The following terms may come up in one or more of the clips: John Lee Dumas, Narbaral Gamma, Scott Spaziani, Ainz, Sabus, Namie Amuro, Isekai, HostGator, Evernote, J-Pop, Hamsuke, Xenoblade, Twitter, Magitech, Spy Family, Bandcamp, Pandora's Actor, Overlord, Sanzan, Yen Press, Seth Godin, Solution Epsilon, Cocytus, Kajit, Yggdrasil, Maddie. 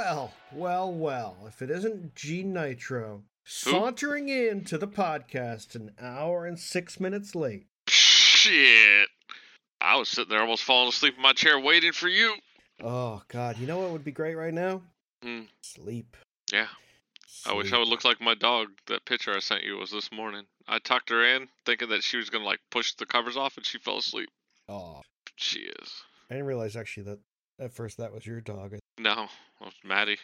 Well, if it isn't G Nitro sauntering into the podcast an hour and 6 minutes late. Shit. I was sitting there almost falling asleep in my chair waiting for you. Oh, God. You know what would be great right now? Sleep. Yeah. Sleep. I wish I would look like my dog. That picture I sent you was this morning. I tucked her in thinking that she was going to like push the covers off and she fell asleep. Oh. She is. I didn't realize actually that at first that was your dog. No, it was Maddie.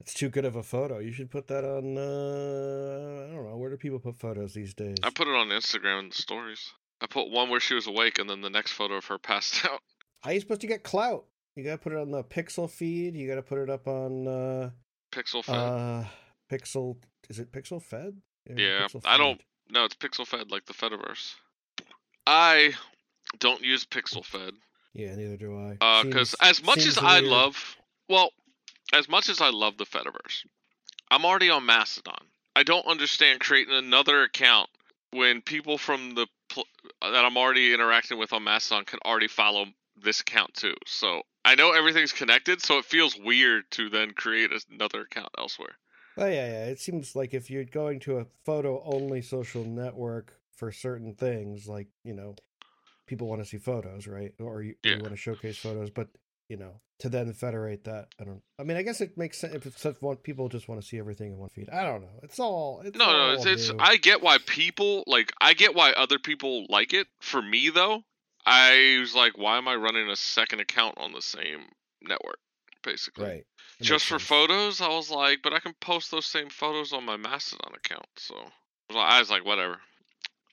It's too good of a photo. You should put that on, I don't know, where do people put photos these days? I put it on Instagram in the stories. I put one where she was awake and then the next photo of her passed out. How are you supposed to get clout? You gotta put it on the Pixel feed. You gotta put it up on, Pixelfed. Is it Pixelfed? Yeah, Pixelfed. No, it's Pixelfed, like the Fediverse. I don't use Pixelfed. Yeah, neither do I. Because as much as I love... Well, as much as I love the Fediverse, I'm already on Mastodon. I don't understand creating another account when people from the that I'm already interacting with on Mastodon can already follow this account too. So I know everything's connected, so it feels weird to then create another account elsewhere. Oh, yeah. It seems like if you're going to a photo-only social network for certain things, like, you know... People want to see photos, right? Or you want to showcase photos, but, you know, to then federate that, I guess it makes sense if it's such one, people just want to see everything in one feed. I don't know. I get why people, I get why other people like it. For me, though, I was like, why am I running a second account on the same network, basically? Right. Just for photos, I was like, but I can post those same photos on my Mastodon account, so I was like, whatever.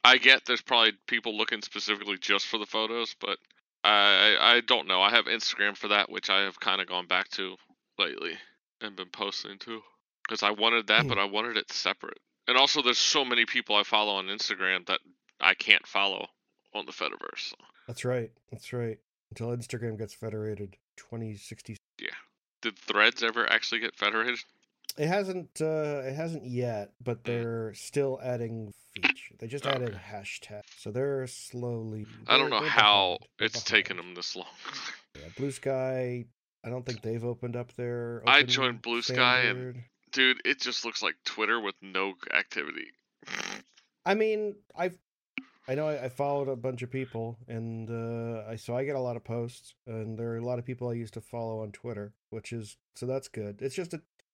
I get there's probably people looking specifically just for the photos, but I don't know. I have Instagram for that, which I have kind of gone back to lately and been posting too. Because I wanted that, but I wanted it separate. And also there's so many people I follow on Instagram that I can't follow on the Fediverse. So. That's right. Until Instagram gets federated, 2060. Yeah. Did Threads ever actually get federated? It hasn't yet, but they're still adding feature. They just added hashtag, so they're slowly. I don't know how it's taken them this long. Yeah, Blue Sky. I don't think they've opened up their. I joined Blue Sky, and dude, it just looks like Twitter with no activity. I mean, I followed a bunch of people, and so I get a lot of posts, and there are a lot of people I used to follow on Twitter, which is so that's good. It's just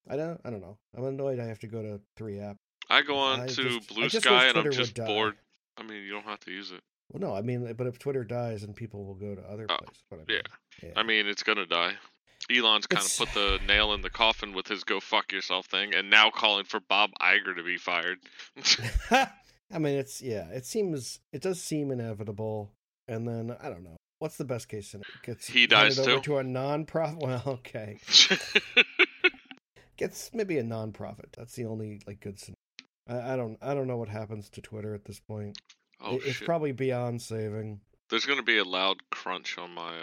I don't know. I'm annoyed I have to go to 3App. I go on to Blue Sky and I'm just bored. I mean, you don't have to use it. Well, no, I mean, but if Twitter dies, then people will go to other places. Yeah. I mean, it's going to die. Elon's kind of put the nail in the coffin with his go fuck yourself thing and now calling for Bob Iger to be fired. I mean, it does seem inevitable. And then, I don't know. What's the best case scenario? He dies too? To a non-profit? Well, okay. Gets maybe a non-profit. That's the only good scenario. I don't know what happens to Twitter at this point. Oh, it's probably beyond saving. There's going to be a loud crunch on my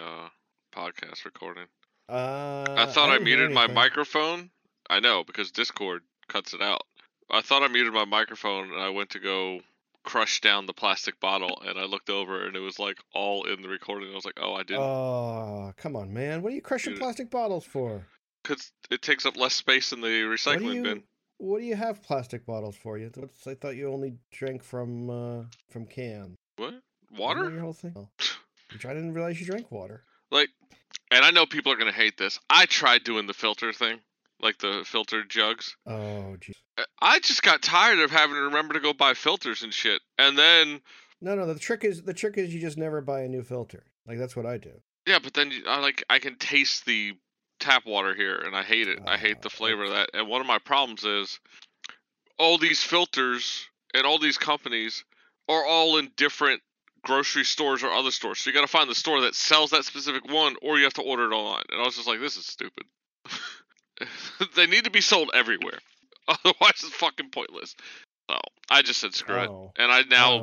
podcast recording. I thought I muted my microphone. I know because Discord cuts it out. I thought I muted my microphone and I went to go crush down the plastic bottle and I looked over and it was all in the recording. I was like, oh, I didn't. Oh, come on, man! What are you crushing plastic bottles for? Because it takes up less space in the recycling bin. What do you have plastic bottles for? I thought you only drank from can. What? Water? Your whole thing? Oh. Which I didn't realize you drank water. And I know people are going to hate this. I tried doing the filter thing, the filtered jugs. Oh, geez. I just got tired of having to remember to go buy filters and shit. And then... No, the trick is you just never buy a new filter. That's what I do. Yeah, but then I can taste the... tap water here and I hate it. I hate the flavor of that. And one of my problems is all these filters and all these companies are all in different grocery stores or other stores. So you got to find the store that sells that specific one or you have to order it online. And I was just like, this is stupid. They need to be sold everywhere. Otherwise it's fucking pointless. Oh, I just said screw it. And I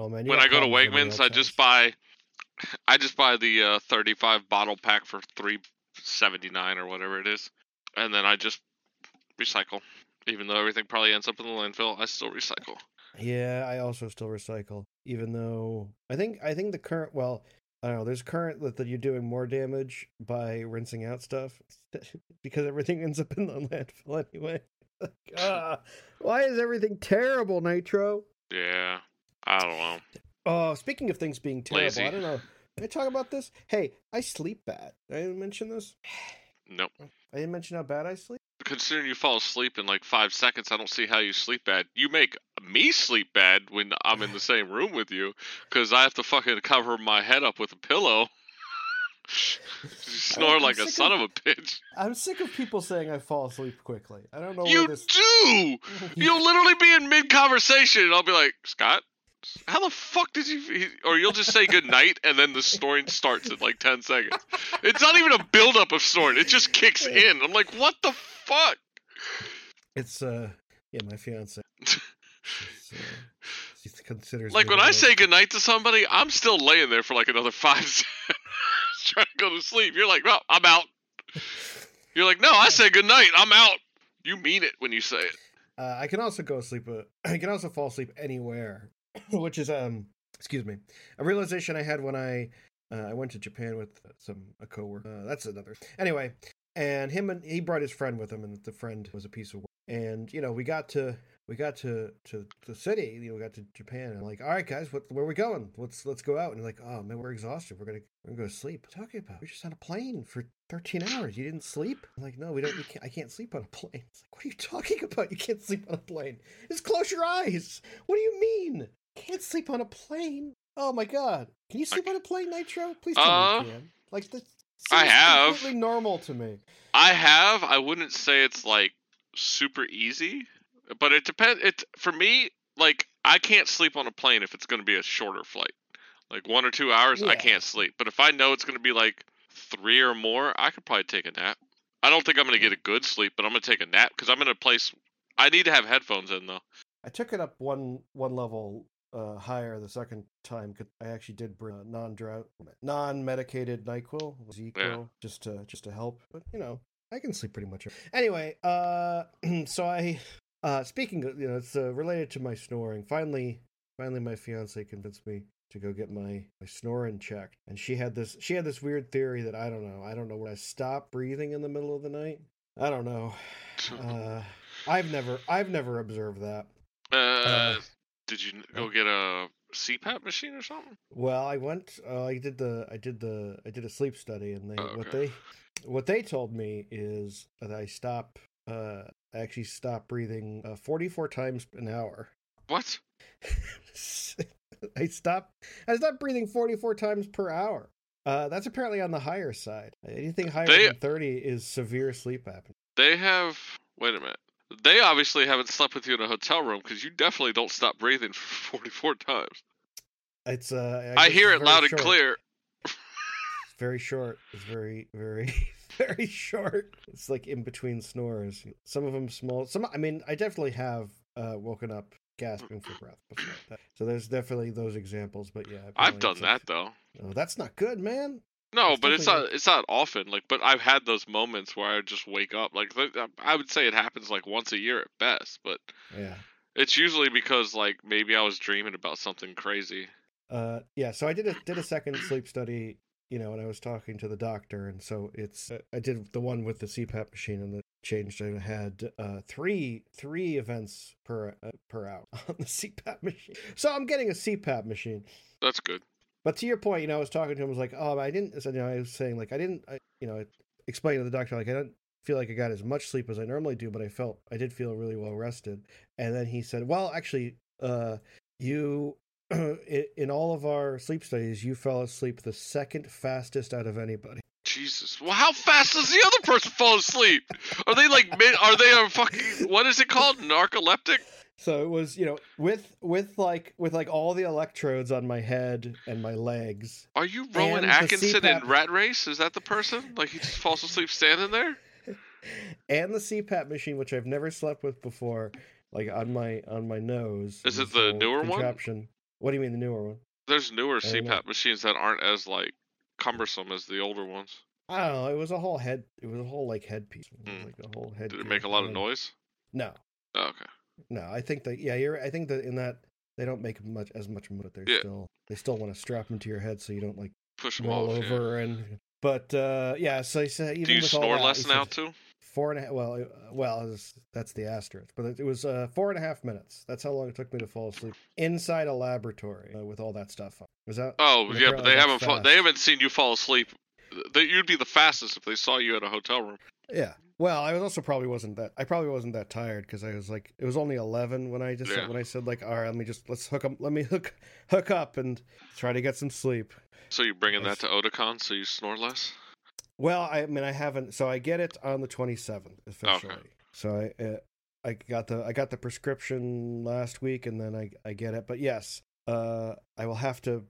when I go to Wegmans, I just buy the 35 bottle pack for $3.79 or whatever it is, and then I just recycle. Even though everything probably ends up in the landfill, I still recycle. Yeah, I also still recycle, even though I think the current I don't know, there's current that you're doing more damage by rinsing out stuff because everything ends up in the landfill anyway. Like, why is everything terrible, Nitro? Yeah, I don't know. Oh, speaking of things being terrible, lazy. I don't know. Can I talk about this? Hey, I sleep bad. Did I mention this? Nope. I didn't mention how bad I sleep? Considering you fall asleep in like 5 seconds, I don't see how you sleep bad. You make me sleep bad when I'm in the same room with you, because I have to fucking cover my head up with a pillow. You snore like a son of a bitch. I'm sick of people saying I fall asleep quickly. I don't know. You do! You'll literally be in mid-conversation, and I'll be like, Scott? How the fuck did you... Or you'll just say goodnight, and then the snoring starts at like 10 seconds. It's not even a buildup of snoring. It just kicks in. I'm like, what the fuck? It's, yeah, my fiance. She considers... Like, when I say goodnight to somebody, I'm still laying there for like another 5 seconds trying to go to sleep. You're like, no, I'm out. You're like, no, I say goodnight. I'm out. You mean it when you say it. I can also go asleep... I can also fall asleep anywhere. Which is, excuse me, a realization I had when I went to Japan with a coworker. That's another. Anyway, and he brought his friend with him, and the friend was a piece of work. And you know, we got to the city. You know, we got to Japan, and I'm like, all right, guys, where are we going? Let's go out. And like, oh man, we're exhausted. We're gonna go to sleep. What are you talking about? We're just on a plane for 13 hours. You didn't sleep? I'm like, no, I can't sleep on a plane. It's like, what are you talking about? You can't sleep on a plane. Just close your eyes. What do you mean? Can't sleep on a plane? Oh my god! Can you sleep on a plane, Nitro? Please tell me you can. Like, this seems completely normal to me. I have. I wouldn't say it's like super easy, but it depends. It for me, like, I can't sleep on a plane if it's going to be a shorter flight, like 1 or 2 hours. Yeah. I can't sleep. But if I know it's going to be like 3 or more, I could probably take a nap. I don't think I'm going to get a good sleep, but I'm going to take a nap because I'm in a place I need to have headphones in though. I took it up one level. Higher the second time, cause I actually did bring non-medicated NyQuil, just to help. But you know, I can sleep pretty much. Anyway, so I, speaking of, you know, it's related to my snoring. Finally, my fiance convinced me to go get my snoring checked, and she had this weird theory that I don't know when I stop breathing in the middle of the night. I don't know. I've never observed that. Did you go get a CPAP machine or something? Well, I went. I did a sleep study, and what they told me is that I stop. Actually, stop breathing 44 times an hour. What? I stopped breathing 44 times per hour. That's apparently on the higher side. Anything higher than 30 is severe sleep apnea. They have. Wait a minute. They obviously haven't slept with you in a hotel room because you definitely don't stop breathing for 44 times. It's I hear it loud and clear. It's very short. It's very, very, very short. It's like in between snores. Some of them small. Some, I mean, I definitely have woken up gasping for breath before that. So there's definitely those examples. But yeah, I've done that though. Oh, that's not good, man. No, but it's not often. Like, but I've had those moments where I just wake up. Like, I would say it happens like once a year at best. But yeah, it's usually because like maybe I was dreaming about something crazy. Yeah. So I did a second sleep study. You know, and I was talking to the doctor, and so it's I did the one with the CPAP machine, and it changed. I had three events per hour on the CPAP machine. So I'm getting a CPAP machine. That's good. But to your point, you know, I was talking to him, I was like, oh, I didn't, you know, I was saying, like, I explained to the doctor, like, I don't feel like I got as much sleep as I normally do, but I did feel really well rested. And then he said, well, actually, you, in all of our sleep studies, you fell asleep the second fastest out of anybody. Jesus. Well, how fast does the other person fall asleep? Are they like, are they a fucking, what is it called? Narcoleptic? So it was, you know, with all the electrodes on my head and my legs. Are you Rowan Atkinson in Rat Race? Is that the person? Like, he just falls asleep standing there? And the CPAP machine, which I've never slept with before, like on my nose. Is it the newer one? What do you mean the newer one? There's newer CPAP machines that aren't as like cumbersome as the older ones. I don't know. It was a whole head. It was a whole like headpiece. Did it make a lot of noise? No. Oh, okay. No, I think that I think that in that they don't make much as much, but they still want to strap them to your head so you don't like push them roll off, over yeah. and but yeah. So he said, even do you with snore all that, less now too? 4.5. Well, that's the asterisk. But it was 4.5 minutes. That's how long it took me to fall asleep inside a laboratory with all that stuff. Was that? Oh yeah, but they haven't seen you fall asleep. You'd be the fastest if they saw you at a hotel room. Yeah. Well, I was also probably wasn't that tired because I was like, it was only 11 when I just when I said like, all right, let me hook up and try to get some sleep. So you're bringing that to Otakon, so you snore less. Well, I mean, I haven't. So I get it on the 27th officially. Okay. So I got the prescription last week, and then I get it. But yes, I'll have to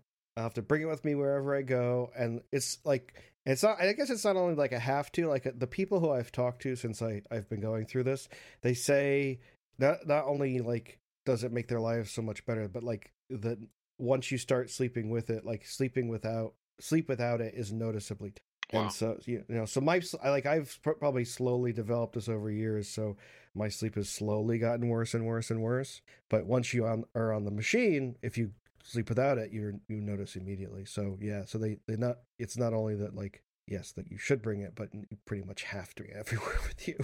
bring it with me wherever I go, and it's like. It's not, I guess it's not only like I have to, like the people who I've talked to since I've been going through this, they say not only like does it make their lives so much better, but like that once you start sleeping with it, like sleep without it is noticeably. Wow. And so, you know, so I've probably slowly developed this over years. So my sleep has slowly gotten worse and worse and worse. But once you are on the machine, if you sleep without it, you notice immediately. So yeah, so they not. It's not only that like yes that you should bring it, but you pretty much have to everywhere with you.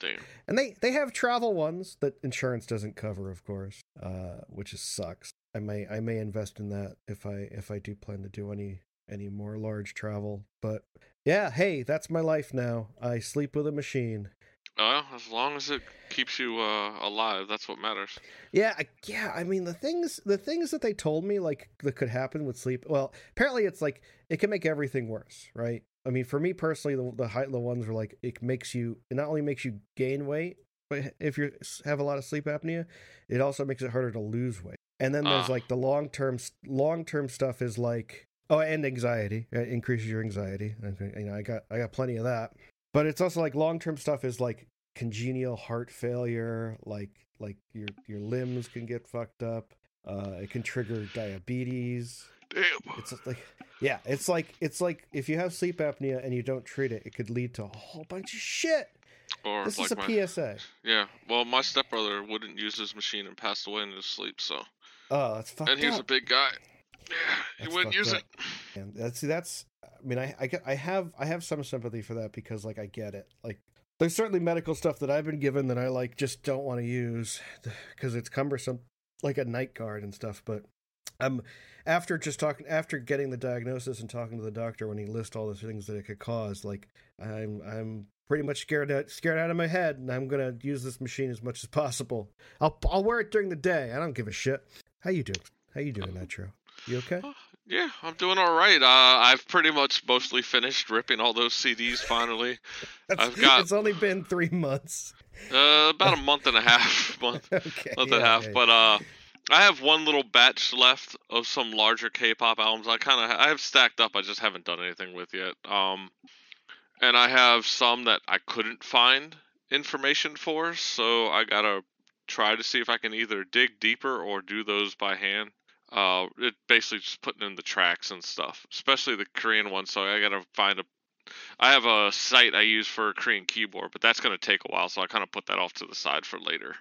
Damn. And they have travel ones that insurance doesn't cover, of course, which is sucks. I may invest in that if I do plan to do any more large travel. But yeah, hey, that's my life now. I sleep with a machine. Well, as long as it keeps you alive, that's what matters. Yeah. I mean, the things that they told me like that could happen with sleep. Well, apparently, it's like it can make everything worse, right? I mean, for me personally, the ones were like it makes you. It not only makes you gain weight, but if you have a lot of sleep apnea, it also makes it harder to lose weight. And then there's like the long term stuff is like and anxiety. It increases your anxiety. You know, I got plenty of that. But it's also like long-term stuff is like congenital heart failure, like your limbs can get fucked up. It can trigger diabetes. Damn. It's like if you have sleep apnea and you don't treat it, it could lead to a whole bunch of shit. Or this like is a PSA. Yeah. Well, my stepbrother wouldn't use his machine and passed away in his sleep. So. Oh, that's fucked up. And he was a big guy. Yeah, he wouldn't use it. And that's. I mean, I have some sympathy for that because, like, I get it. Like, there's certainly medical stuff that I've been given that I like just don't want to use because it's cumbersome, like a night guard and stuff. But after getting the diagnosis and talking to the doctor when he lists all the things that it could cause, like, I'm pretty much scared out of my head, and I'm gonna use this machine as much as possible. I'll wear it during the day. I don't give a shit. How you doing, Nitro? You okay? Yeah, I'm doing all right. I've pretty much mostly finished ripping all those CDs finally. It's only been 3 months. About a month and a half. Okay. But I have one little batch left of some larger K-pop albums. I have stacked up. I just haven't done anything with yet. And I have some that I couldn't find information for, so I gotta try to see if I can either dig deeper or do those by hand. It basically just putting in the tracks and stuff, especially the Korean one. So I gotta I have a site I use for a Korean keyboard, but that's gonna take a while. So I kind of put that off to the side for later.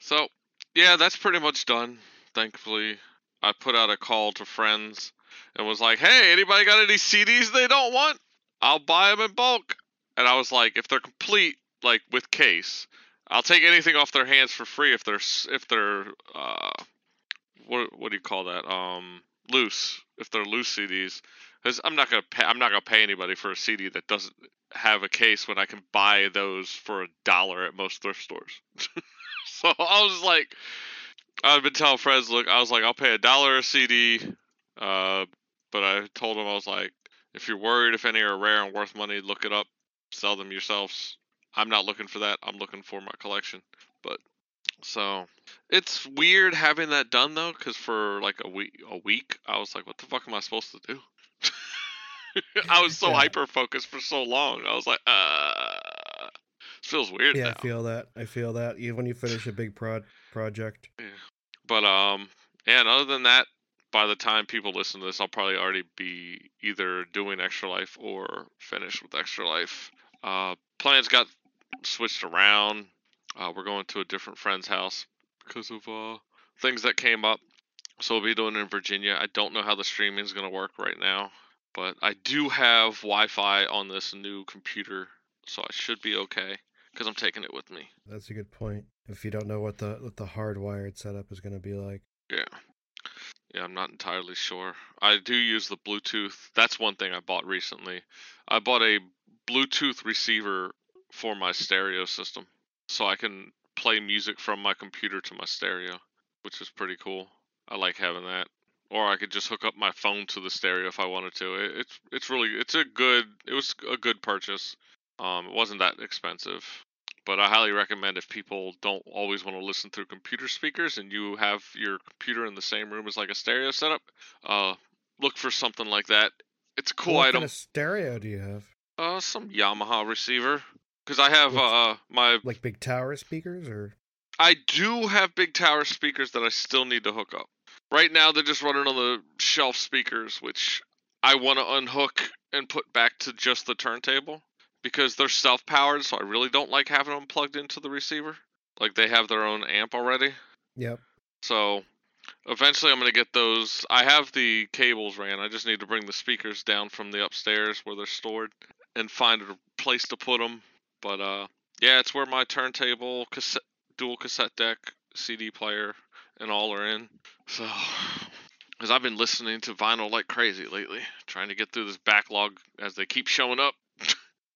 So yeah, that's pretty much done. Thankfully, I put out a call to friends and was like, "Hey, anybody got any CDs they don't want? I'll buy them in bulk." And I was like, "If they're complete, like with case, I'll take anything off their hands for free if they're what do you call that? Loose. If they're loose CDs, because I'm not gonna pay anybody for a CD that doesn't have a case when I can buy those for $1 at most thrift stores." So I was like, I've been telling friends, look, I was like, I'll pay $1 a CD, but I told them I was like, if you're worried if any are rare and worth money, look it up, sell them yourselves. I'm not looking for that. I'm looking for my collection, but. So it's weird having that done though, because for like a week, I was like, "What the fuck am I supposed to do?" I was so hyper focused for so long. I was like, "This feels weird." Yeah, now. I feel that. Even when you finish a big project. Yeah. But and other than that, by the time people listen to this, I'll probably already be either doing Extra Life or finished with Extra Life. Plans got switched around. We're going to a different friend's house because of things that came up. So we'll be doing it in Virginia. I don't know how the streaming is going to work right now, but I do have Wi-Fi on this new computer, so I should be okay because I'm taking it with me. That's a good point. If you don't know what the hardwired setup is going to be like. Yeah, I'm not entirely sure. I do use the Bluetooth. That's one thing I bought recently. I bought a Bluetooth receiver for my stereo system, so I can play music from my computer to my stereo, which is pretty cool. I like having that. Or I could just hook up my phone to the stereo if I wanted to. It was a good purchase. It wasn't that expensive, but I highly recommend if people don't always want to listen through computer speakers and you have your computer in the same room as like a stereo setup, look for something like that. It's a cool item. What kind of stereo do you have? Some Yamaha receiver. Because I have my... Like big tower speakers or... I do have big tower speakers that I still need to hook up. Right now they're just running on the shelf speakers, which I want to unhook and put back to just the turntable. Because they're self-powered, so I really don't like having them plugged into the receiver. Like, they have their own amp already. Yep. So, eventually I'm going to get those. I have the cables ran. I just need to bring the speakers down from the upstairs where they're stored and find a place to put them. But, yeah, it's where my turntable, cassette, dual cassette deck, CD player, and all are in. So, because I've been listening to vinyl like crazy lately, trying to get through this backlog as they keep showing up.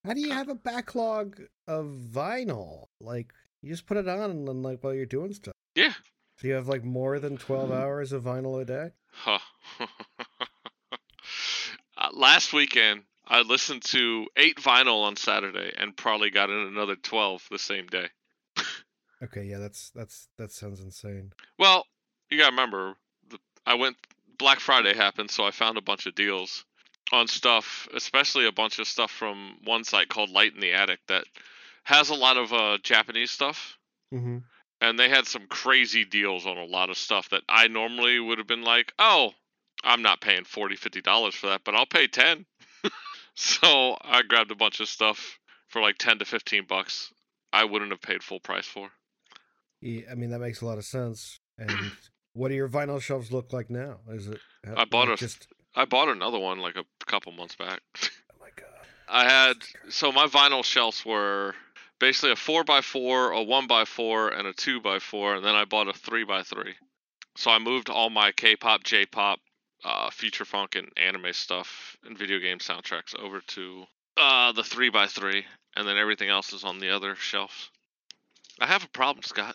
How do you have a backlog of vinyl? Like, you just put it on and then, like, while you're doing stuff. Yeah. So you have, like, more than 12 hours of vinyl a day? Huh. Last weekend, I listened to 8 vinyl on Saturday and probably got in another 12 the same day. Okay, yeah, that sounds insane. Well, you gotta remember, Black Friday happened, so I found a bunch of deals on stuff, especially a bunch of stuff from one site called Light in the Attic that has a lot of Japanese stuff. Mm-hmm. And they had some crazy deals on a lot of stuff that I normally would have been like, oh, I'm not paying $40, $50 for that, but I'll pay $10. So I grabbed a bunch of stuff for like 10 to 15 bucks I wouldn't have paid full price for. Yeah, I mean, that makes a lot of sense. And what do your vinyl shelves look like now? I bought another one like a couple months back. Oh my god. So my vinyl shelves were basically a 4x4, a 1x4, and a 2x4, and then I bought a 3x3. So I moved all my K-pop, J-pop, future funk, and anime stuff and video game soundtracks over to the 3x3, and then everything else is on the other shelf. I have a problem, Scott.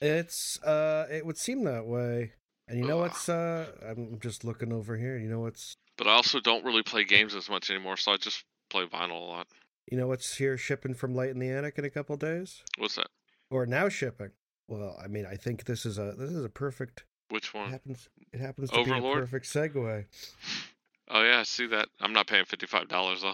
It would seem that way. And you know what's, I'm just looking over here, you know what's... But I also don't really play games as much anymore, so I just play vinyl a lot. You know what's here shipping from Light in the Attic in a couple days? What's that? Or now shipping. Well, I mean, I think this is a perfect... Which one? It happens to Overlord? Be a perfect segue. Oh yeah, I see that. I'm not paying $55 though.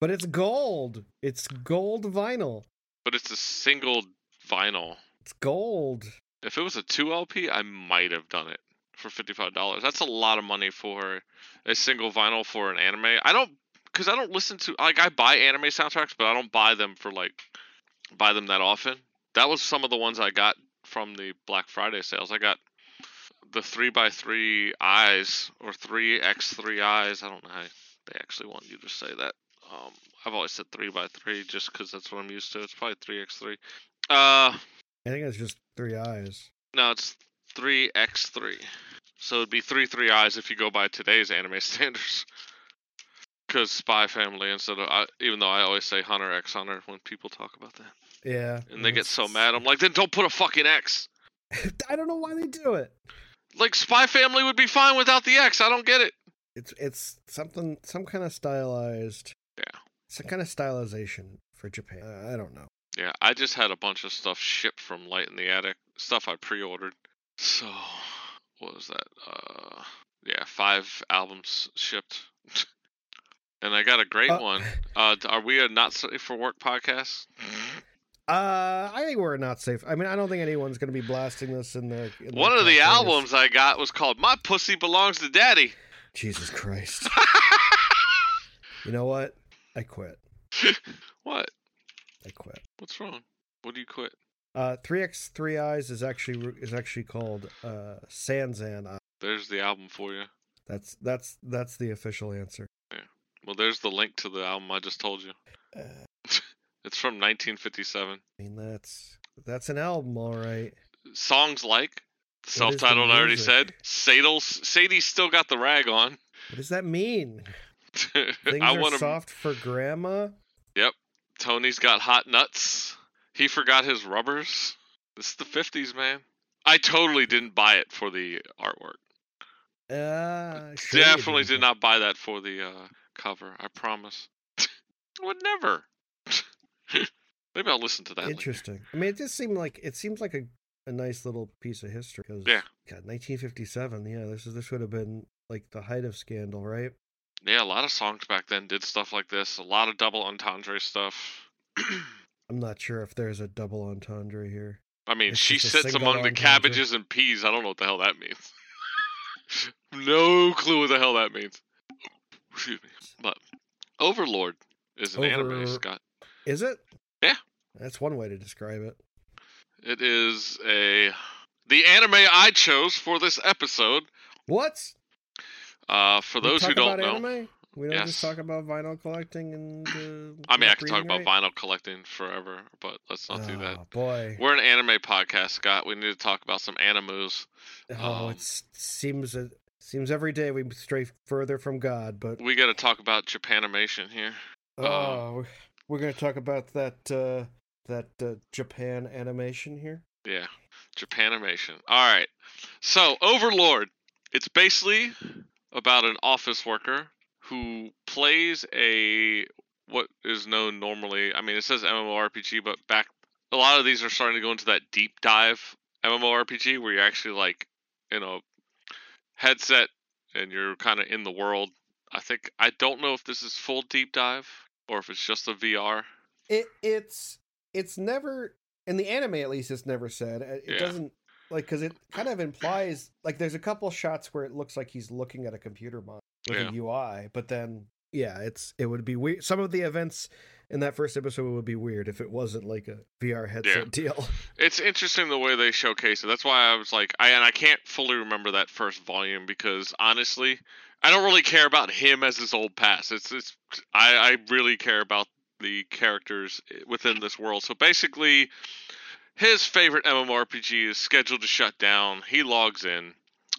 But it's gold! It's gold vinyl. But it's a single vinyl. It's gold. If it was a 2LP, I might have done it for $55. That's a lot of money for a single vinyl for an anime. Because I don't listen to, like, I buy anime soundtracks, but I don't buy them that often. That was some of the ones I got from the Black Friday sales. I got the 3x3 Eyes, or 3x3 Eyes. I don't know how they actually want you to say that. I've always said 3x3 just because that's what I'm used to. It's probably 3x3. I think it's just 3 eyes. No, it's 3x3. So it'd be 3 eyes if you go by today's anime standards. Because Spy Family instead of... even though I always say Hunter x Hunter when people talk about that. Yeah. And they get so mad. I'm like, then don't put a fucking X. I don't know why they do it. Like, Spy Family would be fine without the X. I don't get it. It's something... Some kind of stylized... Yeah. Some kind of stylization for Japan. I don't know. Yeah, I just had a bunch of stuff shipped from Light in the Attic, stuff I pre-ordered. So, what was that? 5 albums shipped. And I got a great one. Are we a Not Safe for Work podcast? I think we're not safe. I mean, I don't think anyone's going to be blasting this in their... One of the albums I got was called My Pussy Belongs to Daddy. Jesus Christ. You know what? I quit. What? I quit. What's wrong? What do you quit? 3X3Eyes is actually called Sanzan Eyes. There's the album for you. That's the official answer. Yeah. Well, there's the link to the album I just told you. It's from 1957. I mean, that's an album, all right. Songs like self-titled, I already said. Sadie's still got the rag on. What does that mean? Things are soft for grandma. Yep. Tony's got hot nuts. He forgot his rubbers. This is the 50s, man. I totally didn't buy it for the artwork. Definitely did not buy that for the cover. I promise. I would never. Maybe I'll listen to that. Interesting. Later. I mean, it seems like a nice little piece of history. Yeah. God, 1957. Yeah, this would have been like the height of scandal, right? Yeah, a lot of songs back then did stuff like this. A lot of double entendre stuff. I'm not sure if there's a double entendre here. I mean, she sits among the cabbages and peas. I don't know what the hell that means. No clue what the hell that means. Excuse me. But Overlord is an anime, Scott. Is it? Yeah. That's one way to describe it. It is the anime I chose for this episode. What? For those who don't know. Anime? We don't just talk about vinyl collecting and... I mean, I could talk about vinyl collecting forever, but let's not do that. Boy. We're an anime podcast, Scott. We need to talk about some animes. Oh, it seems every day we stray further from God, but... We got to talk about Japanimation here. Oh, we're going to talk about that Japan animation here? Yeah, Japanimation. All right. So, Overlord. It's basically about an office worker who plays what is known normally. I mean, it says MMORPG, but a lot of these are starting to go into that deep dive MMORPG where you're actually like in a headset and you're kind of in the world. I don't know if this is full deep dive or if it's just a VR. It's never, in the anime at least, it's never said. It doesn't, like, because it kind of implies, like, there's a couple shots where it looks like he's looking at a computer monitor. With a UI, but then it would be weird. Some of the events in that first episode would be weird if it wasn't like a VR headset deal. It's interesting the way they showcase it. That's why I was like, I can't fully remember that first volume because honestly, I don't really care about him as his old past. I really care about the characters within this world. So basically, his favorite MMORPG is scheduled to shut down. He logs in.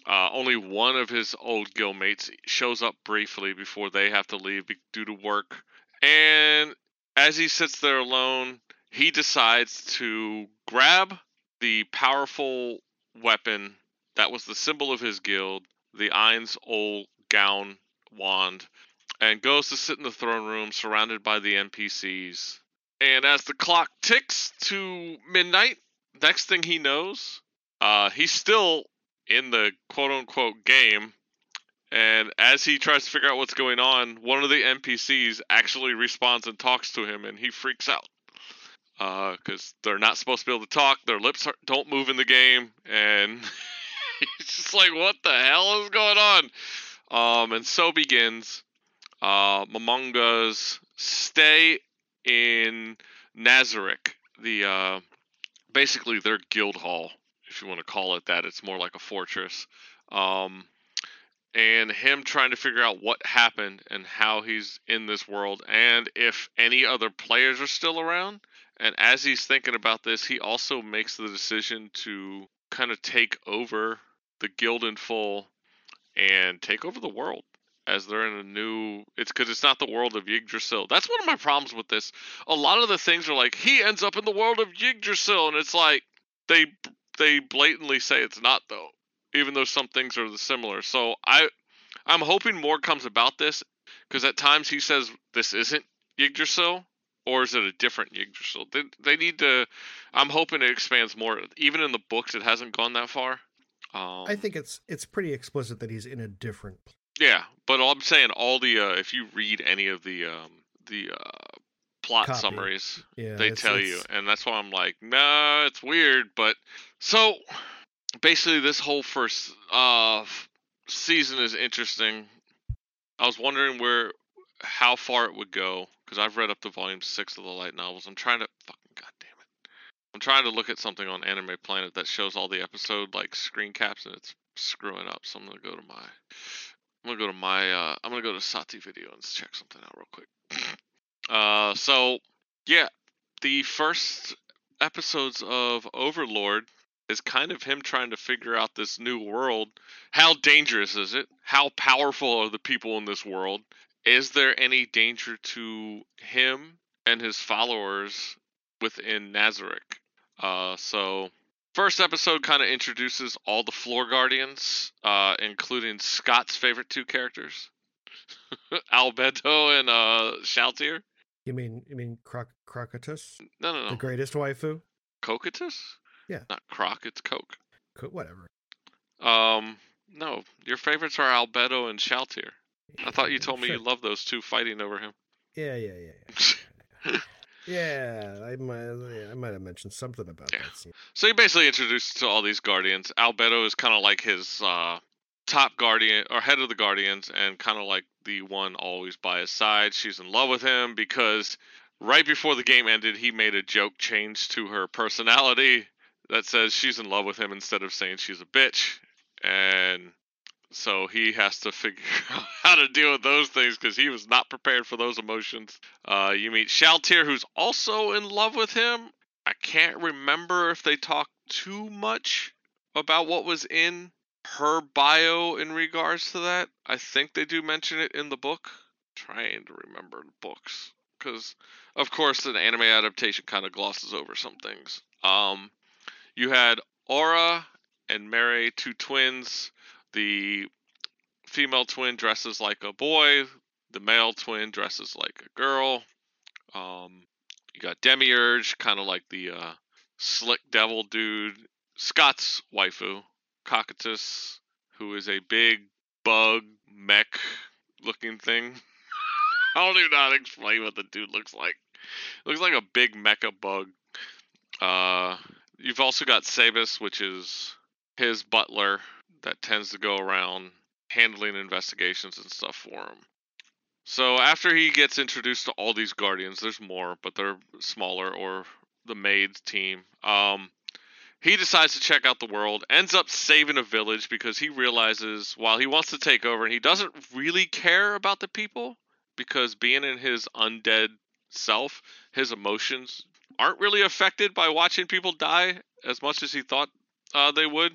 Only one of his old guildmates shows up briefly before they have to leave due to work. And as he sits there alone, he decides to grab the powerful weapon that was the symbol of his guild, the Ein's old gown wand, and goes to sit in the throne room surrounded by the NPCs. And as the clock ticks to midnight, next thing he knows, he's still in the quote-unquote game, and as he tries to figure out what's going on, one of the NPCs actually responds and talks to him, and he freaks out because they're not supposed to be able to talk. Their lips don't move in the game, and he's just like, what the hell is going on? And so begins Momonga's stay in Nazarick, basically their guild hall, if you want to call it that. It's more like a fortress. And him trying to figure out what happened and how he's in this world and if any other players are still around. And as he's thinking about this, he also makes the decision to kind of take over the guild in full and take over the world as they're in a new... It's because it's not the world of Yggdrasil. That's one of my problems with this. A lot of the things are like, he ends up in the world of Yggdrasil, and it's like, they blatantly say it's not, though, even though some things are similar. So I'm hoping more comes about this, because at times he says this isn't Yggdrasil, or is it a different Yggdrasil? They need to... I'm hoping it expands more. Even in the books, it hasn't gone that far. I think it's pretty explicit that he's in a different... Yeah, but I'm saying all the... if you read any of the plot summaries, they tell you. And that's why I'm like, nah, it's weird, but... So, basically, this whole first season is interesting. I was wondering how far it would go, because I've read up to Volume 6 of the light novels. I'm trying to... Fucking goddamn it! I'm trying to look at something on Anime Planet that shows all the episode like screen caps, and it's screwing up. So I'm gonna go to Sati video and check something out real quick. So yeah, the first episodes of Overlord is kind of him trying to figure out this new world. How dangerous is it? How powerful are the people in this world? Is there any danger to him and his followers within Nazarick? So first episode kind of introduces all the floor guardians, including Scott's favorite two characters, Albedo and Shalltear. You mean Cocytus? No. The greatest waifu. Cocytus? Yeah. Not Croc, it's Coke. Whatever. No, your favorites are Albedo and Shalltear. I thought you told me you love those two fighting over him. Yeah. I might have mentioned something about that scene. So he basically introduced to all these guardians. Albedo is kind of like his top guardian, or head of the guardians, and kind of like the one always by his side. She's in love with him because right before the game ended, he made a joke change to her personality that says she's in love with him instead of saying she's a bitch. And so he has to figure out how to deal with those things because he was not prepared for those emotions. You meet Shalltear, who's also in love with him. I can't remember if they talked too much about what was in her bio in regards to that. I think they do mention it in the book. I'm trying to remember the books because, of course, an anime adaptation kind of glosses over some things. You had Aura and Mary, two twins. The female twin dresses like a boy. The male twin dresses like a girl. You got Demiurge, kind of like the slick devil dude. Scott's waifu, Cocytus, who is a big bug mech looking thing. I don't even know how to explain what the dude looks like. Looks like a big mecha bug. You've also got Sabus, which is his butler, that tends to go around handling investigations and stuff for him. So after he gets introduced to all these guardians, there's more, but they're smaller, or the maid's team. He decides to check out the world, ends up saving a village because he realizes while he wants to take over, and he doesn't really care about the people because being in his undead self, his emotions aren't really affected by watching people die as much as he thought they would.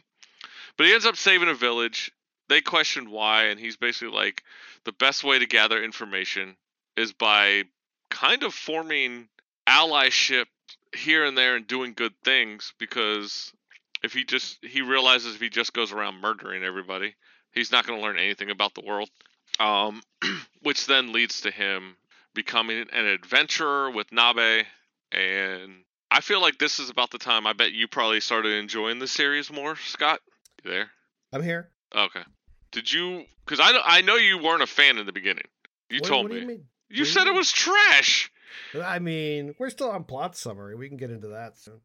But he ends up saving a village. They question why, and he's basically like, the best way to gather information is by kind of forming allyship here and there and doing good things, because he realizes if he just goes around murdering everybody, he's not going to learn anything about the world. Which then leads to him becoming an adventurer with Nabe, and I feel like this is about the time I bet you probably started enjoying the series more, Scott. You there? I'm here. Okay. Did you? Because I know you weren't a fan in the beginning. You told me. You said it was trash. I mean, we're still on plot summary. We can get into that soon.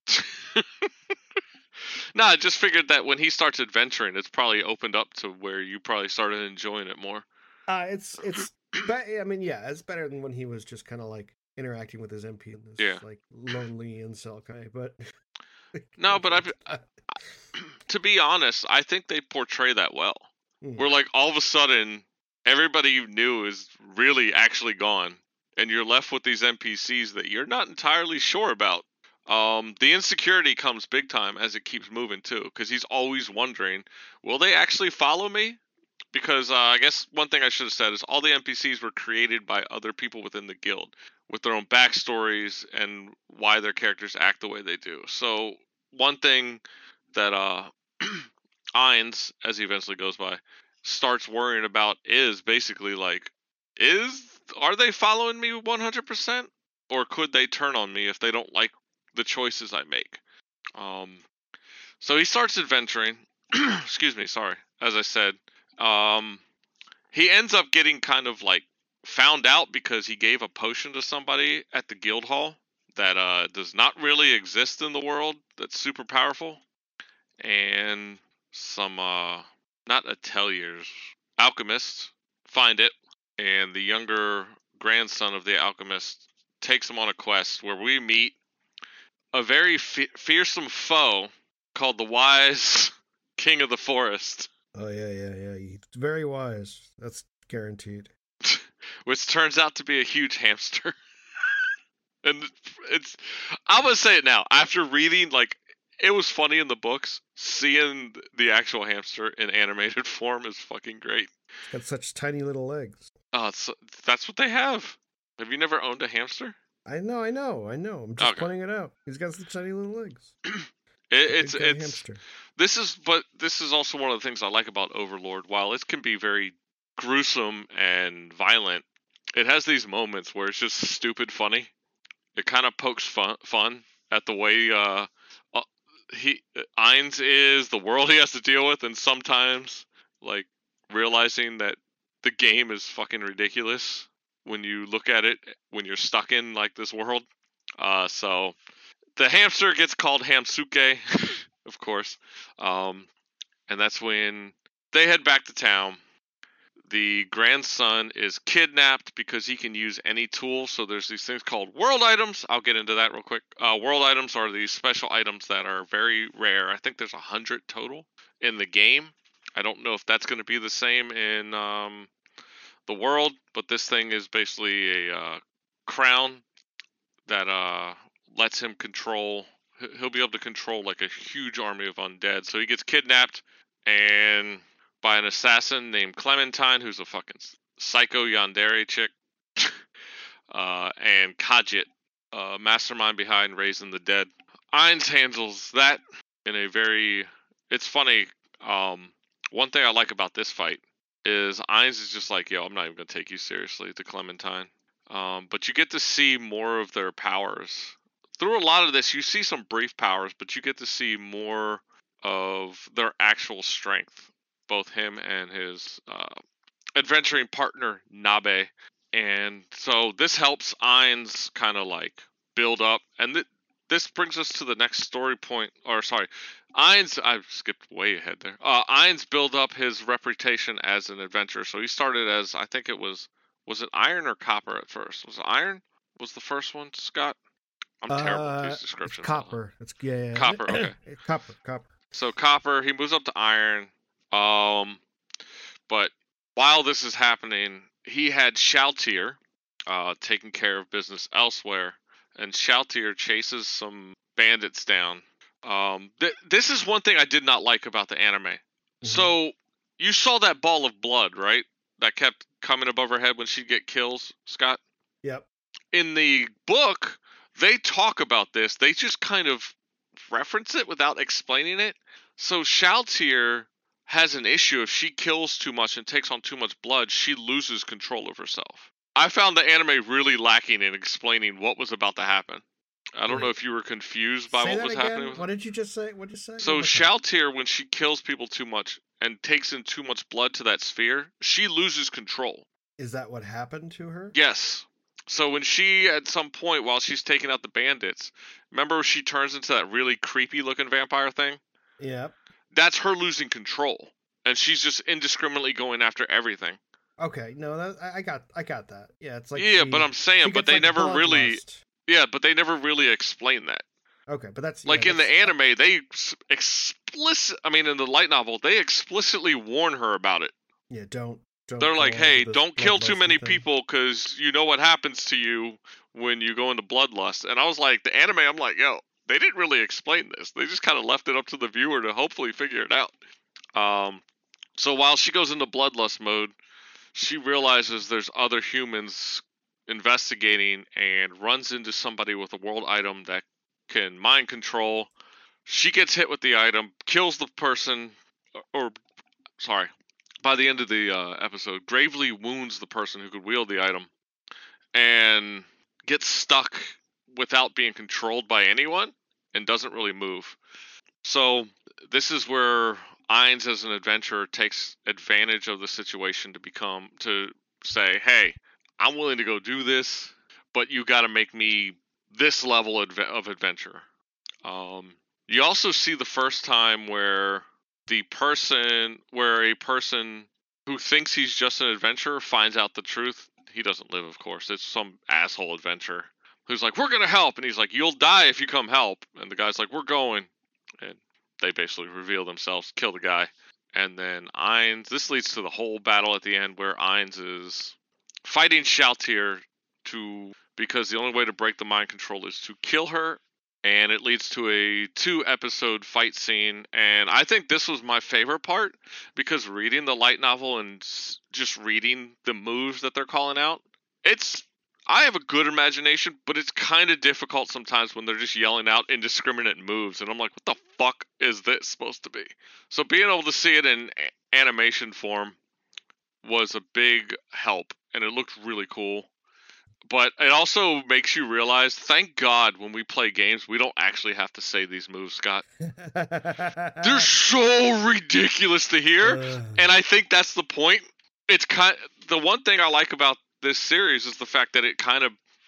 No, I just figured that when he starts adventuring, it's probably opened up to where you probably started enjoying it more. It's. I mean, yeah, it's better than when he was just kind of like interacting with his MP in this like lonely incel guy. But no, but to be honest, I think they portray that well. Mm-hmm. Where like all of a sudden everybody you knew is really actually gone, and you're left with these NPCs that you're not entirely sure about. The insecurity comes big time as it keeps moving too, because he's always wondering, will they actually follow me? Because I guess one thing I should have said is all the NPCs were created by other people within the guild with their own backstories and why their characters act the way they do. So one thing that Ainz, as he eventually goes by, starts worrying about is basically like, are they following me 100%? Or could they turn on me if they don't like the choices I make? So he starts adventuring. Excuse me, sorry. As I said, he ends up getting kind of like found out because he gave a potion to somebody at the guild hall that does not really exist in the world, that's super powerful. And some not ateliers, alchemists find it, and the younger grandson of the alchemist takes him on a quest where we meet a very fearsome foe called the Wise King of the Forest. Oh, yeah. He's very wise. That's guaranteed. Which turns out to be a huge hamster. And it's... I'm going to say it now. After reading, like, it was funny in the books. Seeing the actual hamster in animated form is fucking great. It's got such tiny little legs. Oh, that's what they have. Have you never owned a hamster? I know. I'm just pointing it out. He's got such tiny little legs. It's hamster. This is also one of the things I like about Overlord. While it can be very gruesome and violent, it has these moments where it's just stupid funny. It kind of pokes fun at the way Ainz is, the world he has to deal with, and sometimes like realizing that the game is fucking ridiculous when you look at it when you're stuck in like this world. So the hamster gets called Hamsuke, of course. And that's when they head back to town. The grandson is kidnapped because he can use any tool. So there's these things called world items. I'll get into that real quick. World items are these special items that are very rare. I think there's 100 total in the game. I don't know if that's going to be the same in the world, but this thing is basically a crown that lets him control. He'll be able to control like a huge army of undead. So he gets kidnapped and by an assassin named Clementine, who's a fucking psycho yandere chick, and Kajit, mastermind behind Raising the Dead. Ainz handles that in a very... It's funny. One thing I like about this fight is Ainz is just like, yo, I'm not even going to take you seriously to Clementine. But you get to see more of their powers. Through a lot of this, you see some brief powers, but you get to see more of their actual strength. Both him and his adventuring partner, Nabe. And so this helps Ainz kind of like build up. And this brings us to the next story point. Or sorry, Ainz, I've skipped way ahead there. Ainz build up his reputation as an adventurer. So he started as, I think it was it iron or copper at first? Was it iron? Was the first one, Scott? I'm terrible at these descriptions. Copper. It's, yeah. Copper, okay. Copper. So copper, he moves up to iron. But while this is happening, he had Shalltear taking care of business elsewhere, and Shalltear chases some bandits down. This is one thing I did not like about the anime. Mm-hmm. So you saw that ball of blood, right? That kept coming above her head when she'd get kills, Scott? Yep. In the book, they talk about this. They just kind of reference it without explaining it. So Shalltear has an issue. If she kills too much and takes on too much blood, she loses control of herself. I found the anime really lacking in explaining what was about to happen. I don't know if you were confused by what was happening. What did you just say? What did you say? So Shalltear, when she kills people too much and takes in too much blood to that sphere, she loses control. Is that what happened to her? Yes. So when she, at some point, while she's taking out the bandits, remember she turns into that really creepy looking vampire thing? Yep. That's her losing control, and she's just indiscriminately going after everything. Okay, no, I got that. Yeah, it's like but I'm saying, but they like never really, but they never really explain that. Okay, but that's like in the anime, they in the light novel, they explicitly warn her about it. Yeah, don't. They're like, hey, don't kill too many people because you know what happens to you when you go into bloodlust. And I was like, the anime, I'm like, yo. They didn't really explain this. They just kind of left it up to the viewer to hopefully figure it out. So while she goes into bloodlust mode, she realizes there's other humans investigating and runs into somebody with a world item that can mind control. She gets hit with the item, kills the person, by the end of the episode, gravely wounds the person who could wield the item and gets stuck without being controlled by anyone and doesn't really move. So this is where Ainz as an adventurer takes advantage of the situation to say, hey, I'm willing to go do this, but you got to make me this level of adventure. You also see the first time where a person who thinks he's just an adventurer finds out the truth. He doesn't live, of course. It's some asshole adventurer. who's like, we're going to help. And he's like, you'll die if you come help. And the guy's like, we're going. And they basically reveal themselves, kill the guy. And then Ainz, this leads to the whole battle at the end where Ainz is fighting Shalltear because the only way to break the mind control is to kill her. And it leads to a 2-episode fight scene. And I think this was my favorite part, because reading the light novel and just reading the moves that they're calling out, I have a good imagination, but it's kind of difficult sometimes when they're just yelling out indiscriminate moves. And I'm like, what the fuck is this supposed to be? So being able to see it in animation form was a big help. And it looked really cool. But it also makes you realize, thank God when we play games, we don't actually have to say these moves, Scott. They're so ridiculous to hear. And I think that's the point. The one thing I like about this series is the fact that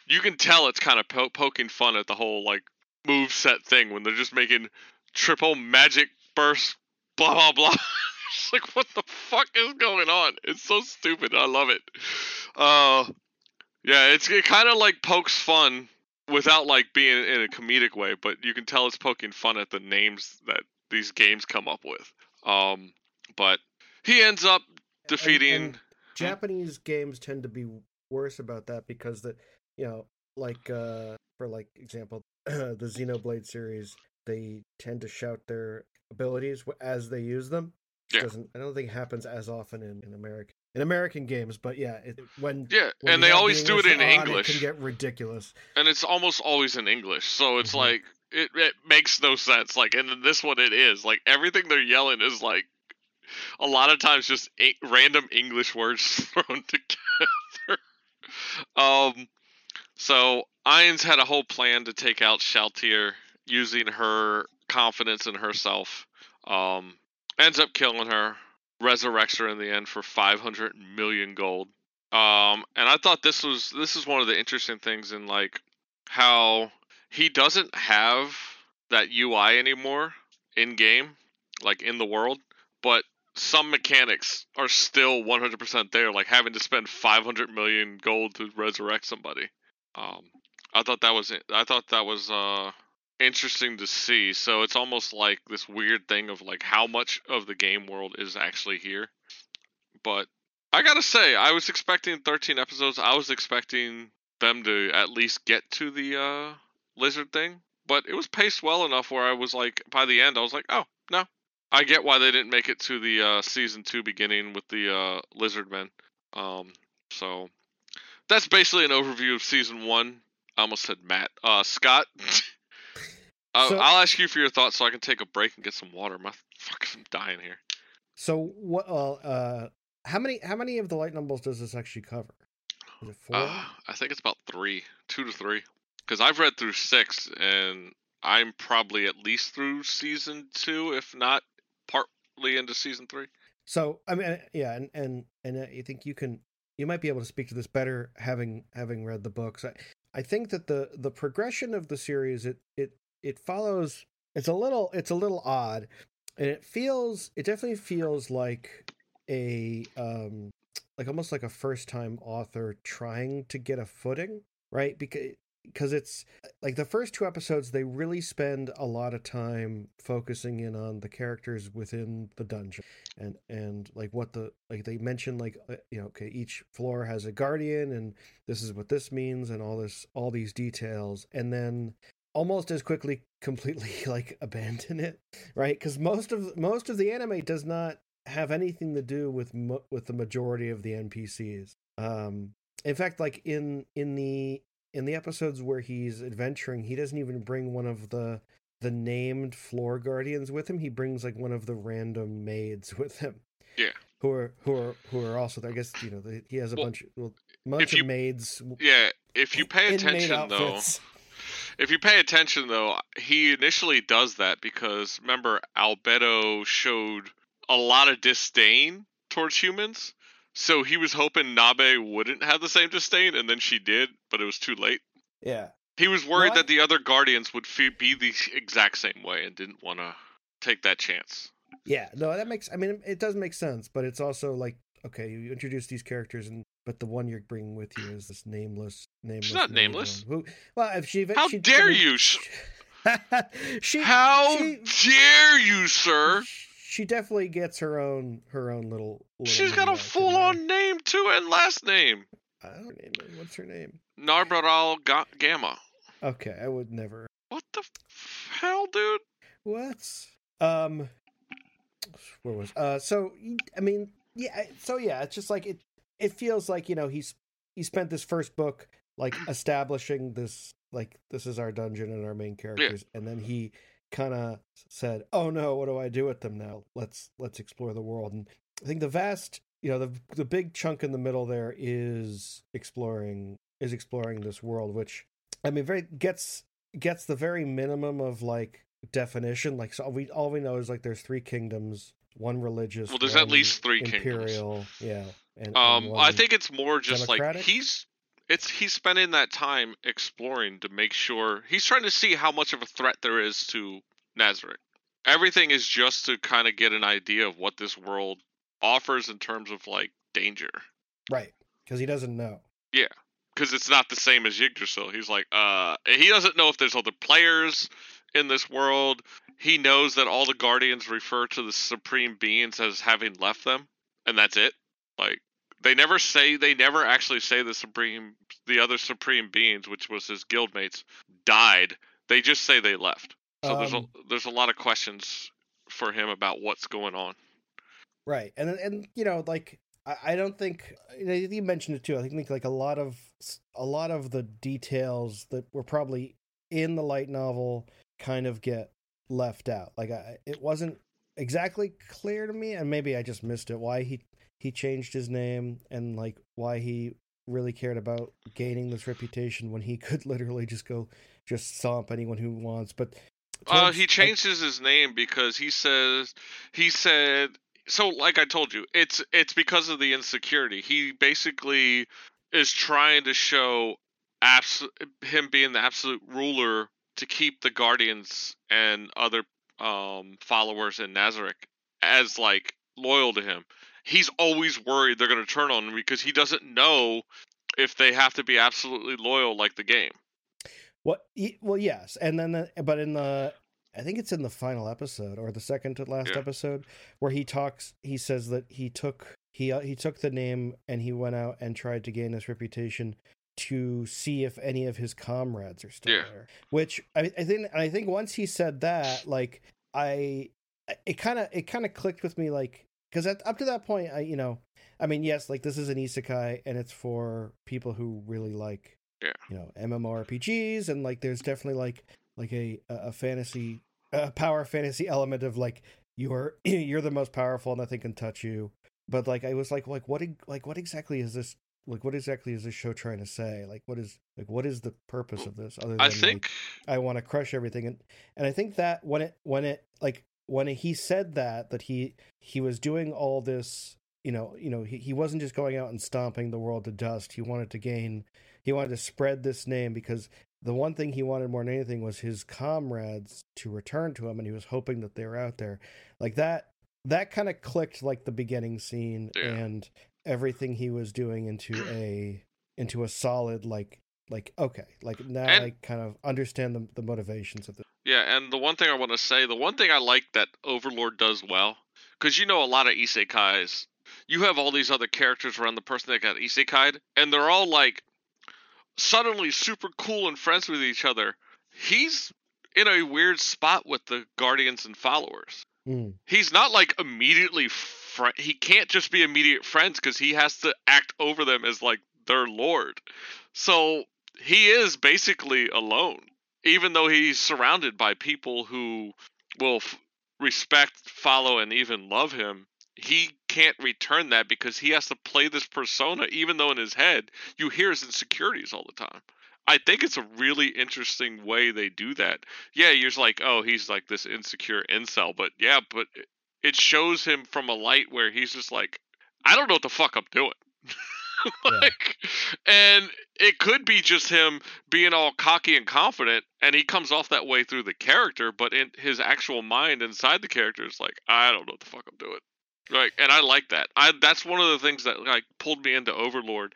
you can tell it's kind of poking fun at the whole, like, moveset thing when they're just making triple magic burst, blah, blah, blah. It's like, what the fuck is going on? It's so stupid. I love it. Yeah, it kind of like pokes fun without like being in a comedic way, but you can tell it's poking fun at the names that these games come up with. But he ends up defeating. And Japanese games tend to be worse about that because for example, the Xenoblade series, they tend to shout their abilities as they use them. Yeah. I don't think it happens as often in America. In American games, but yeah, when and they always do it in English. It can get ridiculous, and it's almost always in English. So it's like it makes no sense. Like, and in this one, it is like everything they're yelling is like a lot of times just random English words thrown together. So Ainz had a whole plan to take out Shalltear using her confidence in herself. Ends up killing her. Resurrects her in the end for 500 million gold. And I thought this is one of the interesting things in like how he doesn't have that UI anymore in game, like in the world, but some mechanics are still 100% there, like having to spend 500 million gold to resurrect somebody. I thought that was interesting to see. So it's almost like this weird thing of like how much of the game world is actually here. But I gotta say, I was expecting 13 episodes. I was expecting them to at least get to the lizard thing, but it was paced well enough where I was like, by the end I was like, oh no, I get why they didn't make it to the season 2 beginning with the lizard men. So that's basically an overview of season 1. I almost said Matt. Scott. So, I'll ask you for your thoughts so I can take a break and get some water. I'm dying here. So what? How many of the light novels does this actually cover? Is it 4? I think it's about 3, 2 to 3. Because I've read through 6, and I'm probably at least through season 2, if not partly into season 3. So I mean, yeah, and I think you might be able to speak to this better having read the books. I think that the progression of the series it follows. It's a little odd, and it definitely feels like a almost like a first time author trying to get a footing, right? Because it's like the first 2 episodes, they really spend a lot of time focusing in on the characters within the dungeon, and like what they mention, like, you know, okay, each floor has a guardian, and this is what this means, and all these details, and then almost as quickly completely like abandon it, right? Because most of the anime does not have anything to do with the majority of the NPCs. In fact, like in the episodes where he's adventuring, he doesn't even bring one of the named floor guardians with him. He brings like one of the random maids with him. Yeah, who are also there. I guess, you know, he has a bunch of maids. Yeah, if you pay attention though. If you pay attention, though, he initially does that because, remember, Albedo showed a lot of disdain towards humans, so he was hoping Nabe wouldn't have the same disdain, and then she did, but it was too late. Yeah. He was worried that the other Guardians would be the exact same way and didn't want to take that chance. Yeah, no, that makes... I mean, it does make sense, but it's also like, okay, you introduce these characters, and but the one you're bringing with you is this nameless. She's not nameless. Who, well, if she, how she, dare she, you? She, how she, dare you, sir? She definitely gets her own little she's got a full-on name too, and last name. I don't know. What's her name? Narbaral Gamma. Okay, I would never. What the hell, dude? What? Where was? So I mean, yeah. So yeah, it's just like it. It feels like, you know, he spent this first book like establishing this, like, this is our dungeon and our main characters, yeah. And then he kind of said, "Oh no, what do I do with them now? Let's explore the world." And I think the vast, you know, the big chunk in the middle there is exploring this world, which, I mean, very gets the very minimum of like definition. Like, so all we know is like there's three kingdoms, one religious. Well, there's one at least three imperial, kingdoms. Yeah. And I think it's more just democratic? Like he's spending that time exploring to make sure he's trying to see how much of a threat there is to Nazarick. Everything is just to kind of get an idea of what this world offers in terms of like danger. Right. Because he doesn't know. Yeah. Because it's not the same as Yggdrasil. He's like, he doesn't know if there's other players in this world. He knows that all the Guardians refer to the Supreme Beings as having left them, and that's it. Like, they never actually say the other Supreme Beings, which was his guildmates, died. They just say they left. So there's a lot of questions for him about what's going on. Right. And you know, like, I don't think, you mentioned it too. I think like a lot of the details that were probably in the light novel kind of get left out. Like, it wasn't exactly clear to me, and maybe I just missed it, why he changed his name, and like why he really cared about gaining this reputation when he could literally just stomp anyone who wants. But he changes his name because he said so, like I told you, it's because of the insecurity. He basically is trying to show him being the absolute ruler to keep the Guardians and other followers in Nazarick as like loyal to him. He's always worried they're going to turn on him because he doesn't know if they have to be absolutely loyal like the game. Well, yes. And then, I think it's in the final episode or the second to last episode where he says that he took the name and he went out and tried to gain this reputation to see if any of his comrades are still there, which I think once he said that, like, it kind of clicked with me, like, because up to that point, yes, like, this is an isekai and it's for people who really like, you know, MMORPGs, and like there's definitely like a fantasy, a power fantasy element of like you're the most powerful and nothing can touch you. But like I was like what exactly is this show trying to say? Like what is the purpose of this other than I think like, I want to crush everything. And I think that when he said that he was doing all this, you know he wasn't just going out and stomping the world to dust. He wanted to spread this name because the one thing he wanted more than anything was his comrades to return to him, and he was hoping that they were out there. Like that kind of clicked, like the beginning scene and everything he was doing into a solid like okay, like now and, I kind of understand the motivations of this. Yeah, and the one thing I want to say, the one thing I like that Overlord does well, because you know a lot of isekais, you have all these other characters around the person that got isekai'd, and they're all like suddenly super cool and friends with each other. He's in a weird spot with the Guardians and followers. He's not like immediately he can't just be immediate friends because he has to act over them as like their lord. So he is basically alone, even though he's surrounded by people who will respect, follow, and even love him. He can't return that because he has to play this persona, even though in his head you hear his insecurities all the time. I think it's a really interesting way they do that. Yeah, you're just like, oh, he's like this insecure incel, but it shows him from a light where he's just like, I don't know what the fuck I'm doing. Like, and it could be just him being all cocky and confident, and he comes off that way through the character, but in his actual mind inside the character is like, I don't know what the fuck I'm doing. Like, and I like that. That's one of the things that like pulled me into Overlord,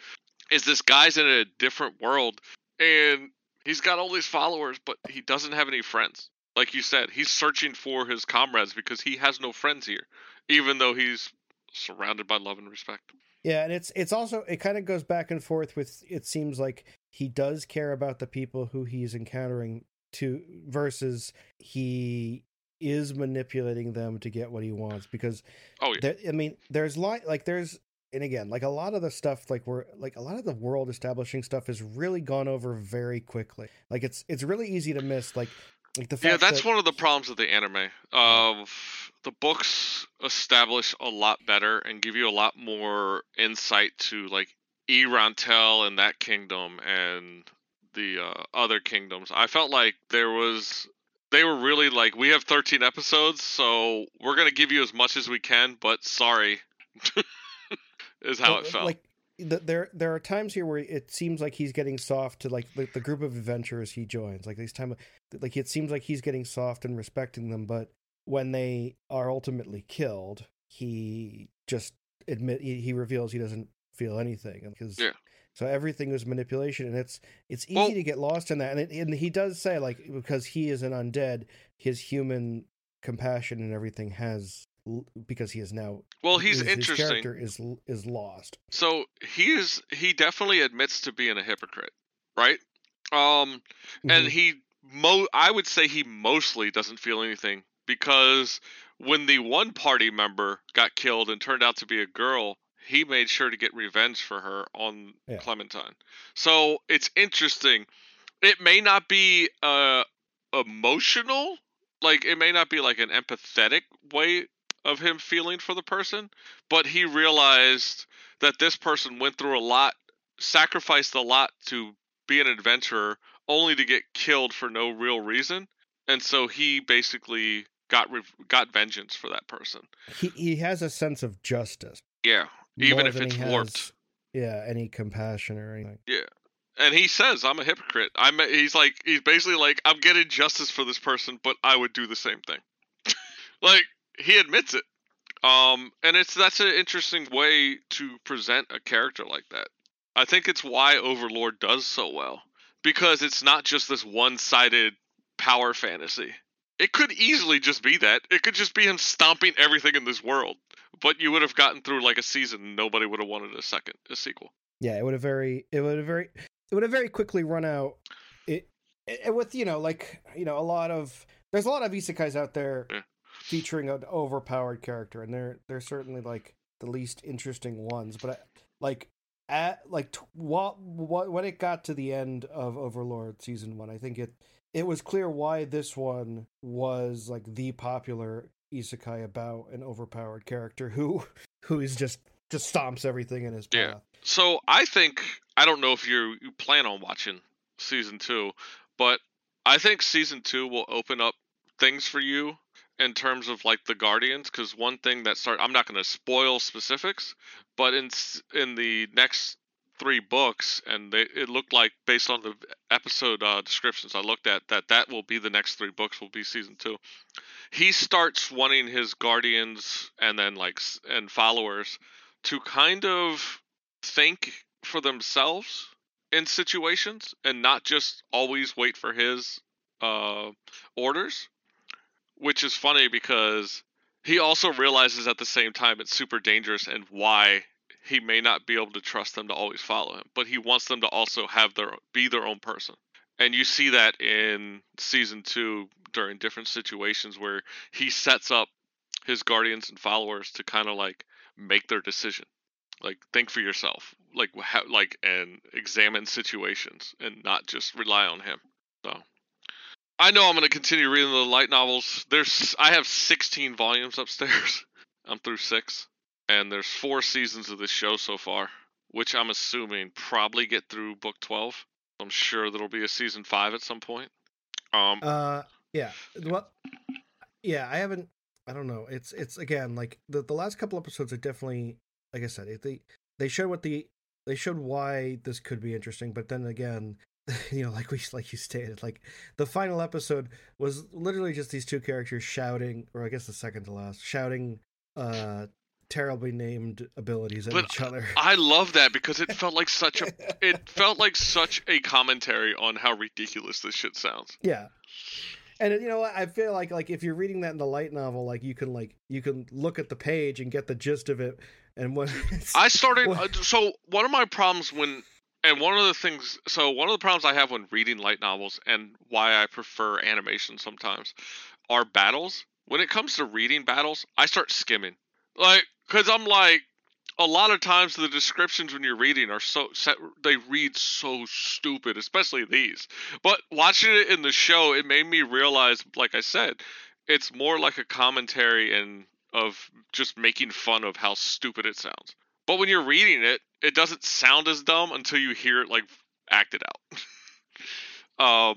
is this guy's in a different world and he's got all these followers, but he doesn't have any friends. Like you said, he's searching for his comrades because he has no friends here, even though he's surrounded by love and respect. Yeah, and it's also, it kind of goes back and forth with, it seems like he does care about the people who he's encountering to versus he is manipulating them to get what he wants, because I mean, there's there's, and again, like a lot of the stuff, like we're like a lot of the world establishing stuff has really gone over very quickly. Like it's really easy to miss like the fact that's one of the problems of the anime. The books establish a lot better and give you a lot more insight to like E. Rontel and that kingdom and the other kingdoms. I felt like they were really like, we have 13 episodes, so we're going to give you as much as we can, but sorry, is how it felt. Like, there are times here where it seems like he's getting soft to like the group of adventurers he joins. Like this time, like it seems like he's getting soft and respecting them, but when they are ultimately killed, he just he reveals he doesn't feel anything. Because so everything was manipulation, and it's easy to get lost in that. And he does say, like, because he is an undead, his human compassion and everything has, because he is now, interesting. His character is lost. So he definitely admits to being a hypocrite, right? And I would say he mostly doesn't feel anything, because when the one party member got killed and turned out to be a girl, he made sure to get revenge for her on Clementine. So it's interesting. It may not be emotional, like it may not be like an empathetic way of him feeling for the person, but he realized that this person went through a lot, sacrificed a lot to be an adventurer, only to get killed for no real reason. And so he basically got vengeance for that person. He has a sense of justice. Yeah. Even if it's warped. Yeah, any compassion or anything. Yeah. And he says, I'm a hypocrite. He's basically like, I'm getting justice for this person, but I would do the same thing. Like, he admits it. And that's an interesting way to present a character like that. I think it's why Overlord does so well, because it's not just this one-sided power fantasy. It could easily just be that. It could just be him stomping everything in this world. But you would have gotten through like a season. Nobody would have wanted a sequel. Yeah, it would have very quickly run out. It with there's a lot of isekais out there featuring an overpowered character, and they're certainly like the least interesting ones. But when it got to the end of Overlord season 1, I think it was clear why this one was like the popular isekai about an overpowered character who is just stomps everything in his path. Yeah. So I think, I don't know if you plan on watching season 2, but I think season 2 will open up things for you in terms of like the Guardians, because one thing that I'm not going to spoil specifics, but in the next 3 books, and it looked like based on the episode descriptions I looked at, that will be the next 3 books will be season 2. He starts wanting his guardians and then and followers to kind of think for themselves in situations and not just always wait for his orders, which is funny because he also realizes at the same time it's super dangerous and why he may not be able to trust them to always follow him, but he wants them to also have be their own person. And you see that in season 2 during different situations where he sets up his guardians and followers to kind of like make their decision, like think for yourself, and examine situations and not just rely on him. So I know I'm going to continue reading the light novels. I have 16 volumes upstairs. I'm through 6. And there's 4 seasons of this show so far, which I'm assuming probably get through book 12. I'm sure there'll be a season 5 at some point. Well, yeah, I haven't. I don't know. It's again like the last couple episodes are definitely, like I said, they showed why this could be interesting, but then again, you know, like you stated, like the final episode was literally just these 2 characters shouting, or I guess the second to last, shouting terribly named abilities at each other. I love that because it felt like such a commentary on how ridiculous this shit sounds. Yeah. And you know what? I feel like if you're reading that in the light novel, you can look at the page and get the gist of it. And when I started, so one of my problems when, and one of the things, so one of the problems I have when reading light novels and why I prefer animation sometimes are battles. When it comes to reading battles, I start skimming, because I'm like, a lot of times the descriptions when you're reading are so set, they read so stupid, especially these. But watching it in the show, it made me realize, like I said, it's more like a commentary and of just making fun of how stupid it sounds. But when you're reading it, it doesn't sound as dumb until you hear it like acted out.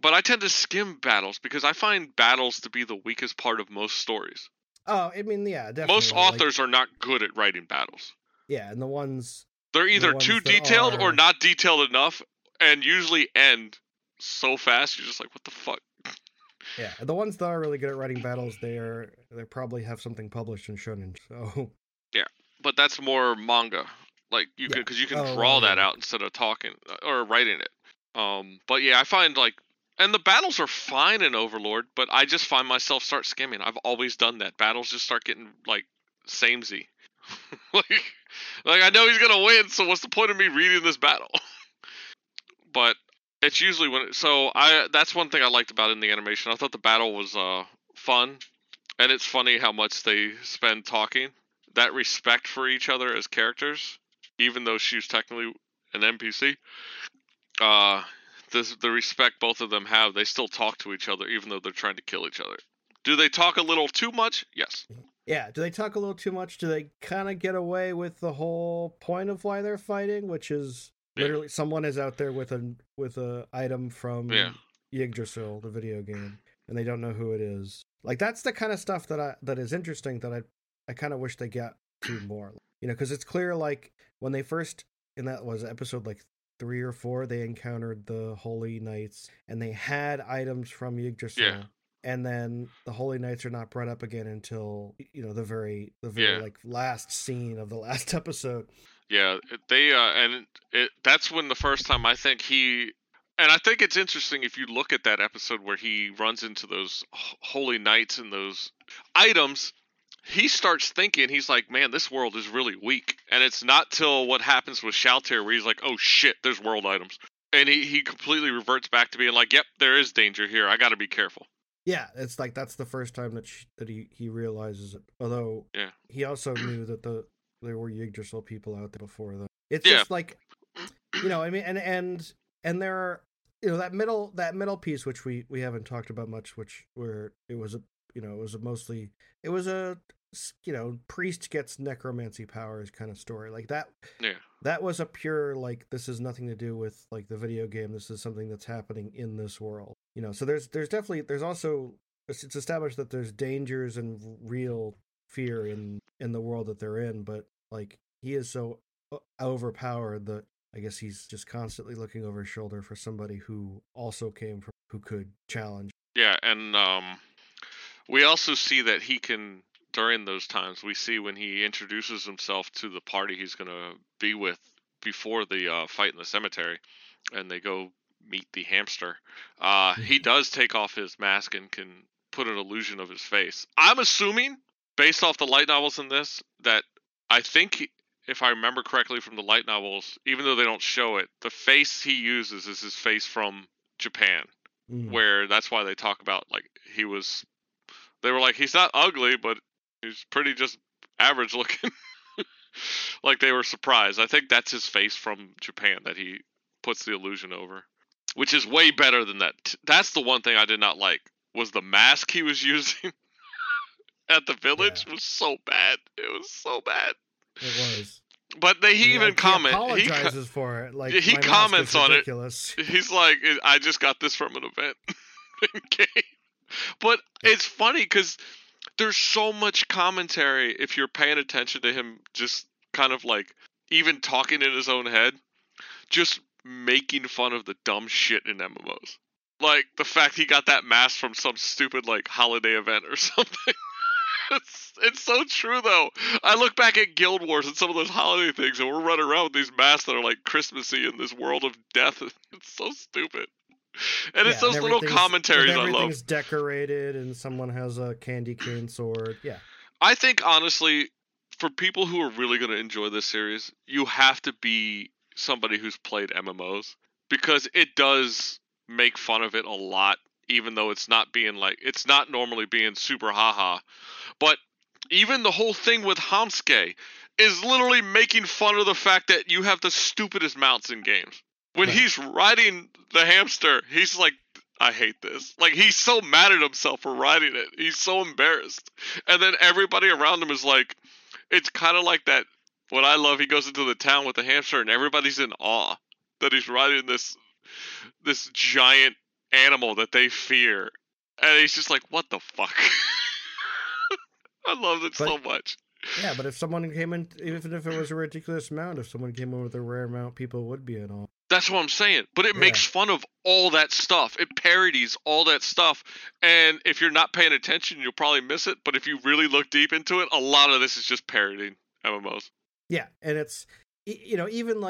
But I tend to skim battles because I find battles to be the weakest part of most stories. Oh, I mean, yeah, definitely. Most authors are not good at writing battles. Yeah, and the ones... They're either too detailed or not detailed enough, and usually end so fast, you're just like, what the fuck? Yeah, the ones that are really good at writing battles, they probably have something published in Shonen, so... Yeah, but that's more manga. Like, you could, because you can draw that out instead of talking, or writing it. But yeah, I find, like... And the battles are fine in Overlord, but I just find myself start skimming. I've always done that. Battles just start getting, like, samey. like, I know he's going to win, so what's the point of me reading this battle? But it's usually when... that's one thing I liked about it in the animation. I thought the battle was fun, and it's funny how much they spend talking. That respect for each other as characters, even though she's technically an NPC... The respect both of them have, they still talk to each other even though they're trying to kill each other. Do they talk a little too much? Yes. Yeah, do they talk a little too much? Do they kind of get away with the whole point of why they're fighting, which is literally someone is out there with a item from Yggdrasil, the video game, and they don't know who it is. Like, that's the kind of stuff that is interesting that I kind of wish they got to more. You know, because it's clear, like, when they first, and that was episode, like, 3 or 4, they encountered the Holy Knights, and they had items from Yggdrasil, and then the Holy Knights are not brought up again until, you know, the very like last scene of the last episode. Yeah, they that's when the first time I think I think it's interesting if you look at that episode where he runs into those Holy Knights and those items. He starts thinking, he's like, man, this world is really weak. And it's not till what happens with Shalltear where he's like, oh shit, there's world items. And he completely reverts back to being like, yep, there is danger here. I gotta be careful. Yeah, it's like, that's the first time that he realizes it. Although, he also knew that there were Yggdrasil people out there before them. It's just like, you know, I mean, and there are, you know, that middle piece, which we haven't talked about much, it was mostly priest gets necromancy powers kind of story. Like that. Yeah. That was a pure, like, this is nothing to do with, like, the video game. This is something that's happening in this world. You know, so there's also it's established that there's dangers and real fear in the world that they're in, but, like, he is so overpowered that I guess he's just constantly looking over his shoulder for somebody who also came from, who could challenge. Yeah, and we also see that he can, during those times, we see when he introduces himself to the party he's going to be with before the fight in the cemetery, and they go meet the hamster. He does take off his mask and can put an illusion of his face. I'm assuming, based off the light novels in this, that I think, if I remember correctly from the light novels, even though they don't show it, the face he uses is his face from Japan, where that's why they talk about, like, he was... They were like, he's not ugly, but he's pretty just average looking. Like, they were surprised. I think that's his face from Japan that he puts the illusion over, which is way better than that. That's the one thing I did not like, was the mask he was using at the village was so bad. It was so bad. It was. But he apologizes for it. Like, he comments on it. He's like, I just got this from an event. Okay. But it's funny because there's so much commentary if you're paying attention to him, just kind of like even talking in his own head, just making fun of the dumb shit in MMOs. Like the fact he got that mask from some stupid like holiday event or something. It's so true, though. I look back at Guild Wars and some of those holiday things, and we're running around with these masks that are like Christmassy in this world of death. It's so stupid. And it's those little commentaries I love. Everything's decorated, and someone has a candy cane sword. Yeah. I think, honestly, for people who are really going to enjoy this series, you have to be somebody who's played MMOs, because it does make fun of it a lot, even though it's not being like, it's not normally being super haha. But even the whole thing with Hamsuke is literally making fun of the fact that you have the stupidest mounts in games. When he's riding the hamster, he's like, I hate this. Like, he's so mad at himself for riding it. He's so embarrassed. And then everybody around him is like, it's kind of like that, what I love, he goes into the town with the hamster and everybody's in awe that he's riding this giant animal that they fear. And he's just like, what the fuck? I love it so much. Yeah, but if someone came in, even if it was a ridiculous mount, if someone came in with a rare mount, people would be in awe. That's what I'm saying. But it makes fun of all that stuff. It parodies all that stuff. And if you're not paying attention, you'll probably miss it. But if you really look deep into it, a lot of this is just parodying MMOs. Yeah, and it's, you know, even the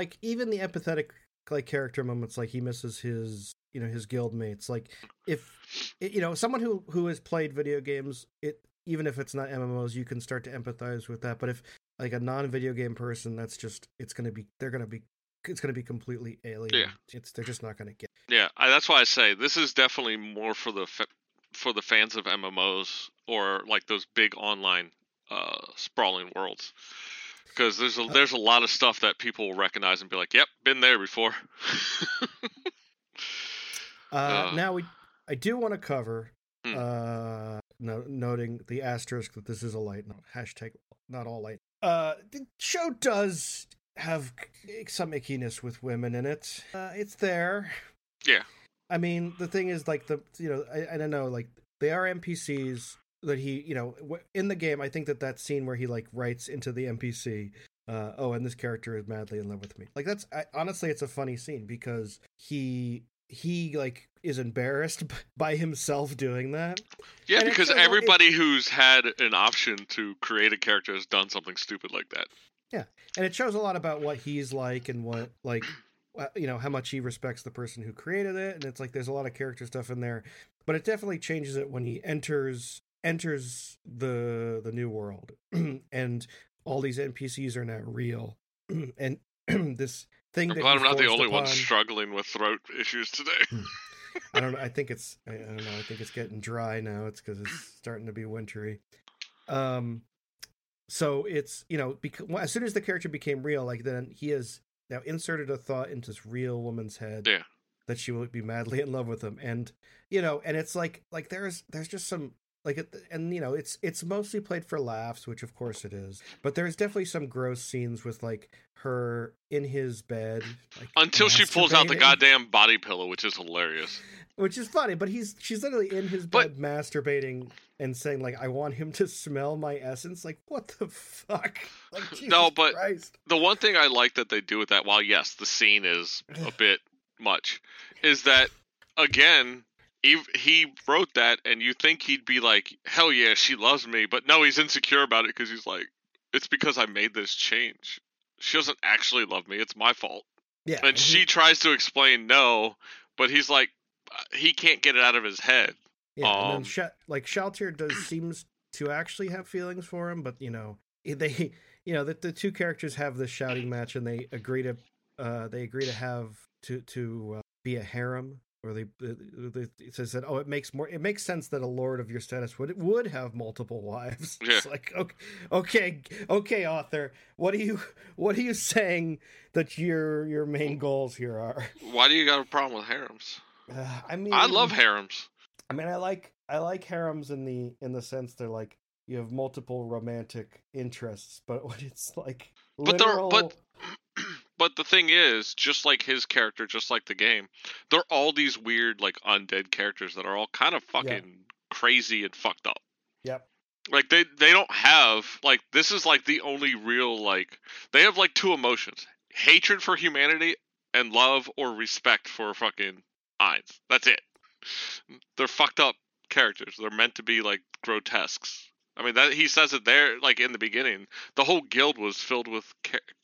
empathetic like character moments, like he misses his, you know, his guild mates. Like, if, you know, someone who has played video games, it, even if it's not MMOs, you can start to empathize with that. But if like a non-video game person, that's just, it's going to be completely alien. Yeah. They're just not going to get it. Yeah, that's why I say this is definitely more for the fans of MMOs or like those big online sprawling worlds. Because there's a lot of stuff that people will recognize and be like, yep, been there before. Now I do want to cover noting the asterisk that this is a light novel. Hashtag not all light. The show does have some ickiness with women in it. It's there. Yeah. I mean, the thing is, like, I don't know, like, they are NPCs that he, you know, in the game, I think that scene where he, like, writes into the NPC, oh, and this character is madly in love with me. Like, that's, honestly, it's a funny scene because he like, is embarrassed by himself doing that. Yeah, and because everybody who's had an option to create a character has done something stupid like that. Yeah, and it shows a lot about what he's like and what, like, you know, how much he respects the person who created it. And it's like there's a lot of character stuff in there, but it definitely changes it when he enters the new world and all these NPCs are not real. And this thing that I'm not the only one struggling with throat issues today. I don't know. I don't know. I think it's getting dry now. It's because it's starting to be wintry. So it's, you know, because, well, as soon as the character became real, like then he has now inserted a thought into this real woman's head that she will be madly in love with him. And, you know, and it's like there's just some like, and, you know, it's mostly played for laughs, which of course it is. But there's definitely some gross scenes with like her in his bed. Like, until she pulls out the goddamn body pillow, which is hilarious. Which is funny, but she's literally in his bed masturbating and saying, like, I want him to smell my essence. Like, what the fuck? Like, Jesus Christ. The one thing I like that they do with that, while, yes, the scene is a bit much, is that, again, he wrote that, and you think he'd be like, hell yeah, she loves me. But no, he's insecure about it because he's like, it's because I made this change. She doesn't actually love me. It's my fault. Yeah. And she tries to explain no, but he's like, he can't get it out of his head. Yeah, and then Shalltear seems to actually have feelings for him, but you know they, you know, that the two characters have this shouting match, and they agree to be a harem, or it says that it makes sense that a lord of your status would have multiple wives. Yeah. It's like okay, author, what are you saying that your main goals here are? Why do you got a problem with harems? I mean, I love harems. I mean, I like harems in the sense they're like you have multiple romantic interests, but when it's like literal... but the thing is, just like his character, just like the game, they're all these weird like undead characters that are all kind of fucking crazy and fucked up. Yep. Like they don't have like, this is like the only real like, they have like two emotions: hatred for humanity and love or respect for fucking Eyes. That's it. They're fucked up characters. They're meant to be like grotesques, I mean, that he says it there, like, in the beginning. The whole guild was filled with...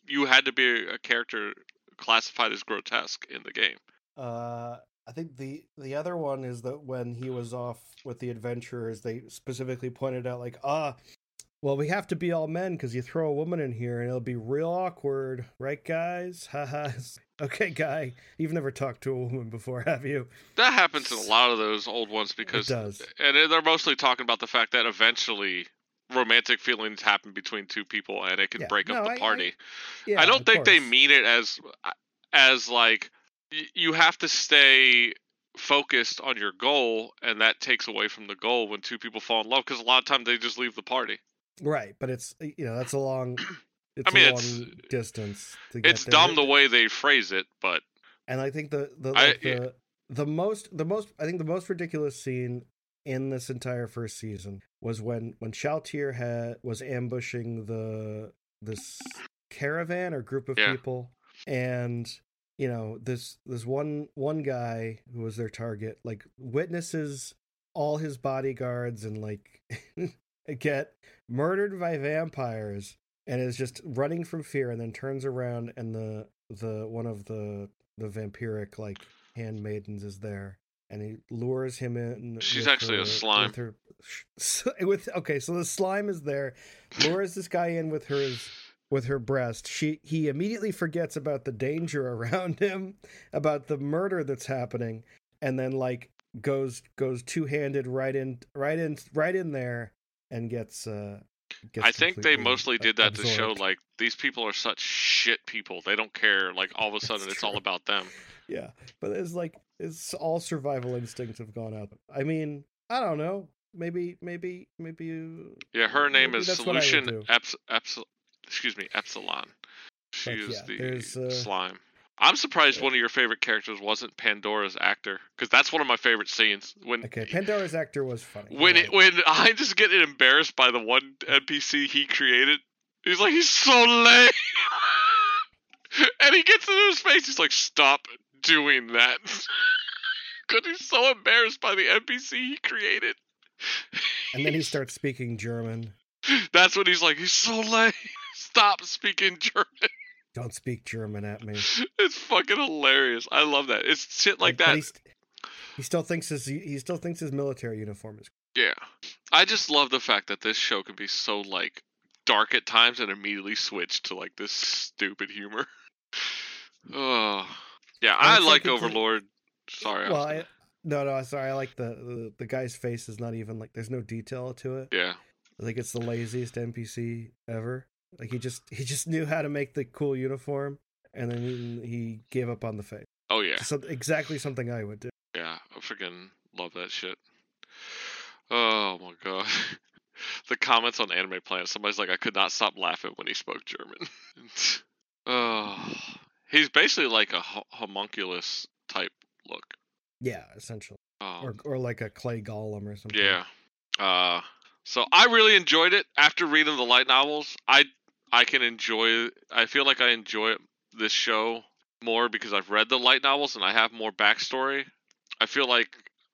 you had to be a character classified as grotesque in the game. I think the other one is that when he was off with the adventurers, they specifically pointed out, like, well, we have to be all men because you throw a woman in here and it'll be real awkward. Right, guys? Haha. Okay, guy. You've never talked to a woman before, have you? That happens in a lot of those old ones because... It does. And they're mostly talking about the fact that eventually romantic feelings happen between two people and it can break up the party. I don't think they mean it as like, you have to stay... focused on your goal, and that takes away from the goal when two people fall in love, because a lot of times they just leave the party, right? But it's, you know, that's a long distance to get. It's dumb the way they phrase it, but and I think the most ridiculous scene in this entire first season was when Shalltear was ambushing this caravan or group of people, and you know, this one guy who was their target, like, witnesses all his bodyguards and, like, get murdered by vampires and is just running from fear, and then turns around and the one of the vampiric, like, handmaidens is there, and he lures him in. She's actually a slime. So the slime is there, lures this guy in with hers. With her breast, he immediately forgets about the danger around him, about the murder that's happening, and then, like, goes two-handed right in there and gets. I think they mostly did that absorbed. To show, like, these people are such shit people. They don't care. Like, all of a sudden, it's all about them. Yeah, but it's like it's all survival instincts have gone out. I mean, I don't know. Maybe you. Yeah, her name is Solution Epsilon. She is the slime. I'm surprised one of your favorite characters wasn't Pandora's Actor, because that's one of my favorite scenes. Pandora's Actor was funny. When I just get embarrassed by the one NPC he created, he's like, he's so lame. And he gets into his face, he's like, stop doing that. Because he's so embarrassed by the NPC he created. And then he starts speaking German. That's when he's like, he's so lame. Stop speaking German. Don't speak German at me. It's fucking hilarious. I love that. It's shit like that. He still thinks his military uniform is. Yeah, I just love the fact that this show can be so, like, dark at times and immediately switch to, like, this stupid humor. Oh, yeah, I like Overlord. Sorry. I like the guy's face is not even, like, there's no detail to it. Yeah. Like, it's the laziest NPC ever. Like, he just knew how to make the cool uniform, and then he gave up on the fake. Oh yeah, so exactly something I would do. Yeah, I freaking love that shit. Oh my god, the comments on Anime Planet. Somebody's like, I could not stop laughing when he spoke German. Oh, he's basically like a homunculus type look. Yeah, essentially, or like a clay golem or something. Yeah. So I really enjoyed it after reading the light novels. I feel like I enjoy this show more because I've read the light novels and I have more backstory. I feel like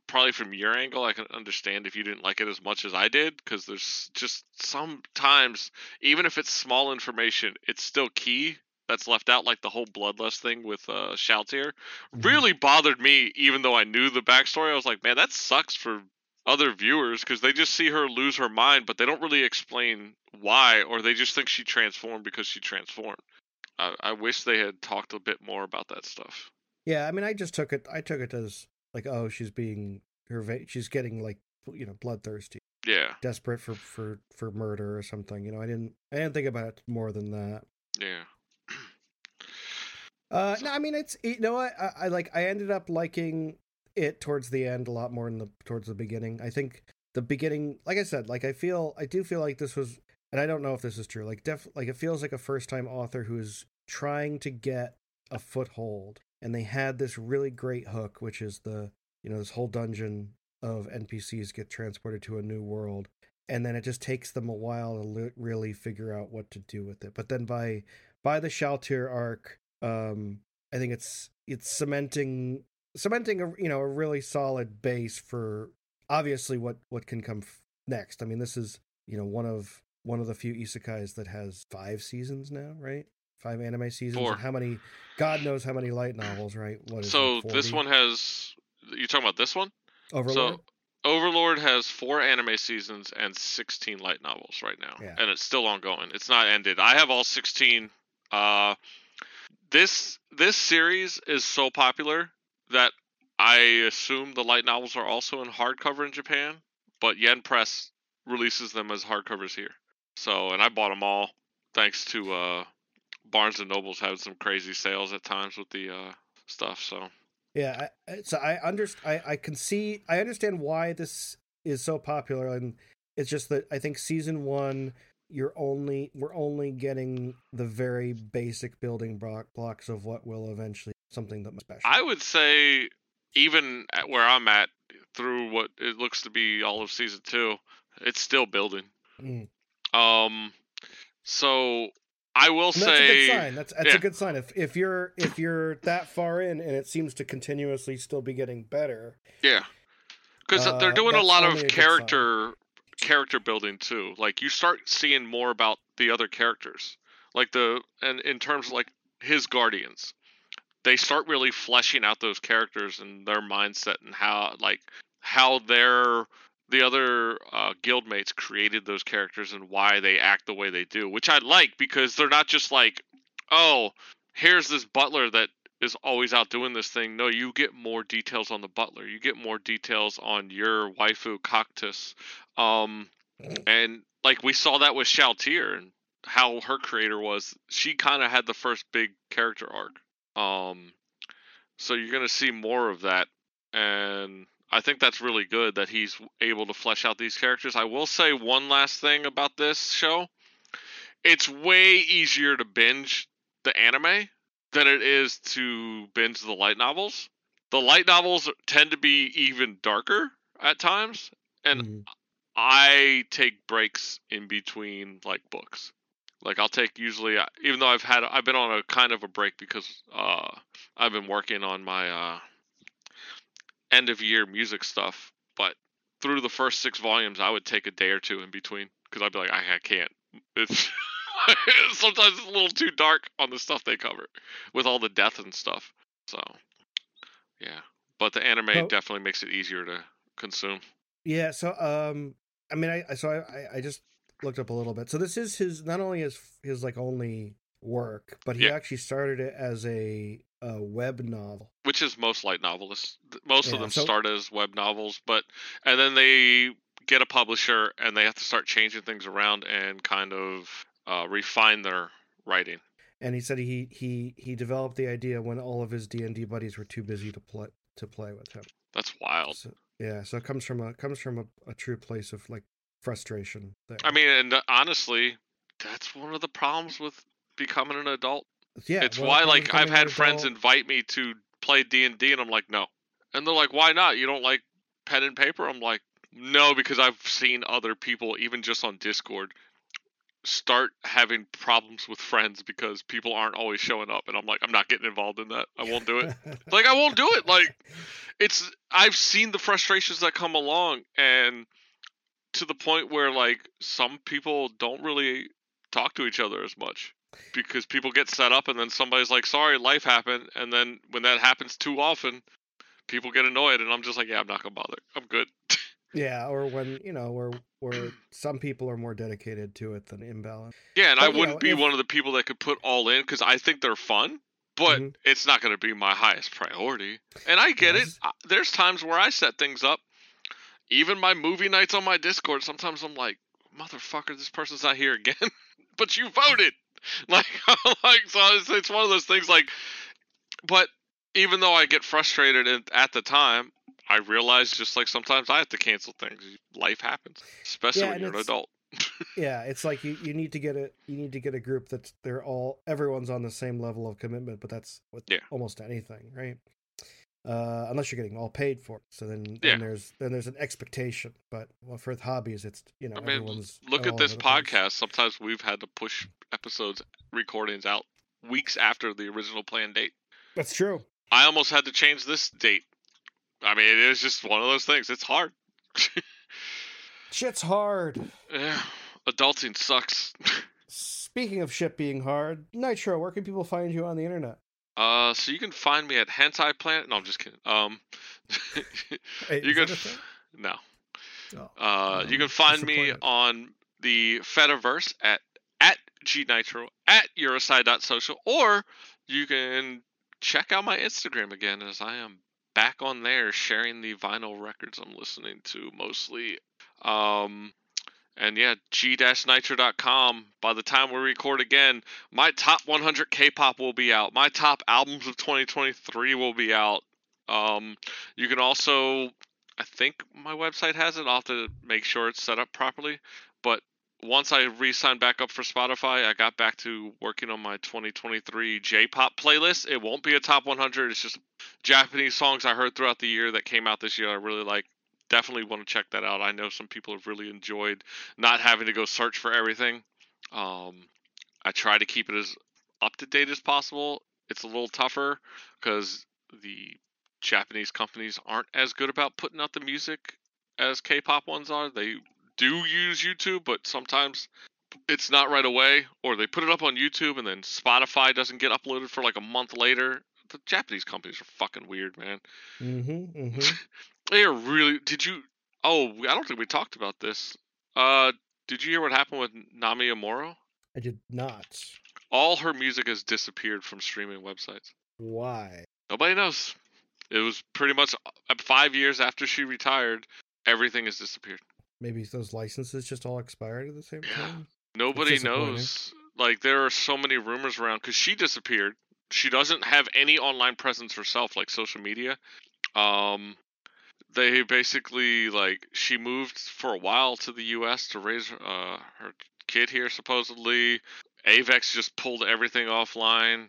probably from your angle, I can understand if you didn't like it as much as I did, because there's just sometimes, even if it's small information, it's still key that's left out, like the whole bloodlust thing with Shalltear. Really bothered me, even though I knew the backstory. I was like, man, that sucks for other viewers, because they just see her lose her mind, but they don't really explain why, or they just think she transformed because she transformed. I wish they had talked a bit more about that stuff. Yeah, I mean, I took it as like, oh, she's getting, like, you know, bloodthirsty, yeah, desperate for murder or something. You know, I didn't think about it more than that. Yeah. No, I mean, it's, you know, I ended up liking it towards the end a lot more than towards the beginning. I think the beginning, like I said, like, I do feel like this was, and I don't know if this is true, like, it feels like a first time author who's trying to get a foothold, and they had this really great hook, which is the, you know, this whole dungeon of NPCs get transported to a new world, and then it just takes them a while to really figure out what to do with it. But then by the Shalltear arc, I think it's cementing a, you know, a really solid base for obviously what can come next. I mean, this is you know, one of the few isekais that has 5 seasons now, right? 5 anime seasons. 4. And how many? God knows how many light novels, right? What is so it, this one has? You talking about this one? Overlord. So Overlord has 4 anime seasons and 16 light novels right now, yeah. And it's still ongoing. It's not ended. I have all 16. This series is so popular that I assume the light novels are also in hardcover in Japan, but Yen Press releases them as hardcovers here. So, and I bought them all thanks to Barnes and Noble's having some crazy sales at times with the stuff. So, yeah, I understand why this is so popular, and it's just that I think season 1 we're only getting the very basic building blocks of what will eventually be something that must special. I would say even at where I'm at through what it looks to be all of season 2, it's still building. Mm. So I will say that's a good sign. That's yeah. a good sign. If you're that far in and it seems to continuously still be getting better. Yeah, because they're doing a lot of character building too. Like you start seeing more about the other characters, like in terms of like his guardians, they start really fleshing out those characters and their mindset and how they're. The other guildmates created those characters and why they act the way they do, which I like because they're not just like, oh, here's this butler that is always out doing this thing. No, you get more details on the butler. You get more details on your waifu Cocytus. And like we saw that with Shalltear and how her creator was. She kind of had the first big character arc. So you're going to see more of that. And I think that's really good that he's able to flesh out these characters. I will say one last thing about this show. It's way easier to binge the anime than it is to binge the light novels. The light novels tend to be even darker at times, and I take breaks in between like books. Like I'll take usually, even though I've been on a kind of a break because I've been working on my end of year music stuff, but through the first 6 volumes I would take a day or two in between because I'd be like I can't, it's sometimes it's a little too dark on the stuff they cover with all the death and stuff. So yeah, but the anime definitely makes it easier to consume. Yeah, so I mean I just looked up a little bit. So this is his, not only his like only work, but he actually started it as a web novel, which is most light novelists. Most of them start as web novels, and then they get a publisher and they have to start changing things around and kind of refine their writing. And he said he developed the idea when all of his D&D buddies were too busy to play with him. That's wild. So, yeah, so it comes from a true place of like frustration. There. I mean, and honestly, that's one of the problems with becoming an adult. Yeah, it's why like I've had friends invite me to play D&D and I'm like no, and they're like why not, you don't like pen and paper? I'm like no, because I've seen other people even just on Discord start having problems with friends because people aren't always showing up, and I'm like I'm not getting involved in that. I won't do it. Like I won't do it. Like it's, I've seen the frustrations that come along, and to the point where like some people don't really talk to each other as much. Because people get set up and then somebody's like, sorry, life happened. And then when that happens too often, people get annoyed. And I'm just like, yeah, I'm not going to bother. I'm good. Yeah. Or when, you know, or some people are more dedicated to it than imbalance. Yeah. And but, I wouldn't be one of the people that could put all in because I think they're fun, but it's not going to be my highest priority. And I get it. There's times where I set things up. Even my movie nights on my Discord, sometimes I'm like, motherfucker, this person's not here again. But you voted. Like so it's one of those things like, but even though I get frustrated at the time, I realize just like sometimes I have to cancel things. Life happens, especially when you're an adult. Yeah, it's like you need to get a group that everyone's on the same level of commitment, but that's with almost anything, right? Unless you're getting all paid for it, so then there's an expectation. But for hobbies, it's everyone's. Look at this podcast. Sometimes we've had to push episodes, recordings out weeks after the original planned date. That's true. I almost had to change this date. I mean, it is just one of those things. It's hard. Shit's hard. Yeah, adulting sucks. Speaking of shit being hard, Nitro, where can people find you on the internet? So you can find me at Hentai Planet. No, I'm just kidding. Wait, you can no. Oh, you can find me on the Fediverse at G Nitro at Eurosci.social, or you can check out my Instagram again, as I am back on there sharing the vinyl records I'm listening to mostly. And yeah, g-nitro.com. By the time we record again, my top 100 K-pop will be out. My top albums of 2023 will be out. You can also, I think my website has it. I'll have to make sure it's set up properly. But once I re-signed back up for Spotify, I got back to working on my 2023 J-Pop playlist. It won't be a top 100. It's just Japanese songs I heard throughout the year that came out this year I really like. Definitely want to check that out. I know some people have really enjoyed not having to go search for everything. I try to keep it as up to date as possible. It's a little tougher because the Japanese companies aren't as good about putting out the music as K-pop ones are. They do use YouTube, but sometimes it's not right away, or they put it up on YouTube and then Spotify doesn't get uploaded for like a month later. The Japanese companies are fucking weird, man. Mm-hmm, mm-hmm. They are really... Oh, I don't think we talked about this. Did you hear what happened with Namie Amuro? I did not. All her music has disappeared from streaming websites. Why? Nobody knows. It was pretty much 5 years after she retired, everything has disappeared. Maybe those licenses just all expired at the same time? Nobody knows. Like, there are so many rumors around, because she disappeared. She doesn't have any online presence herself, like social media. They basically, like, she moved for a while to the U.S. to raise her kid here, supposedly. AVEX just pulled everything offline.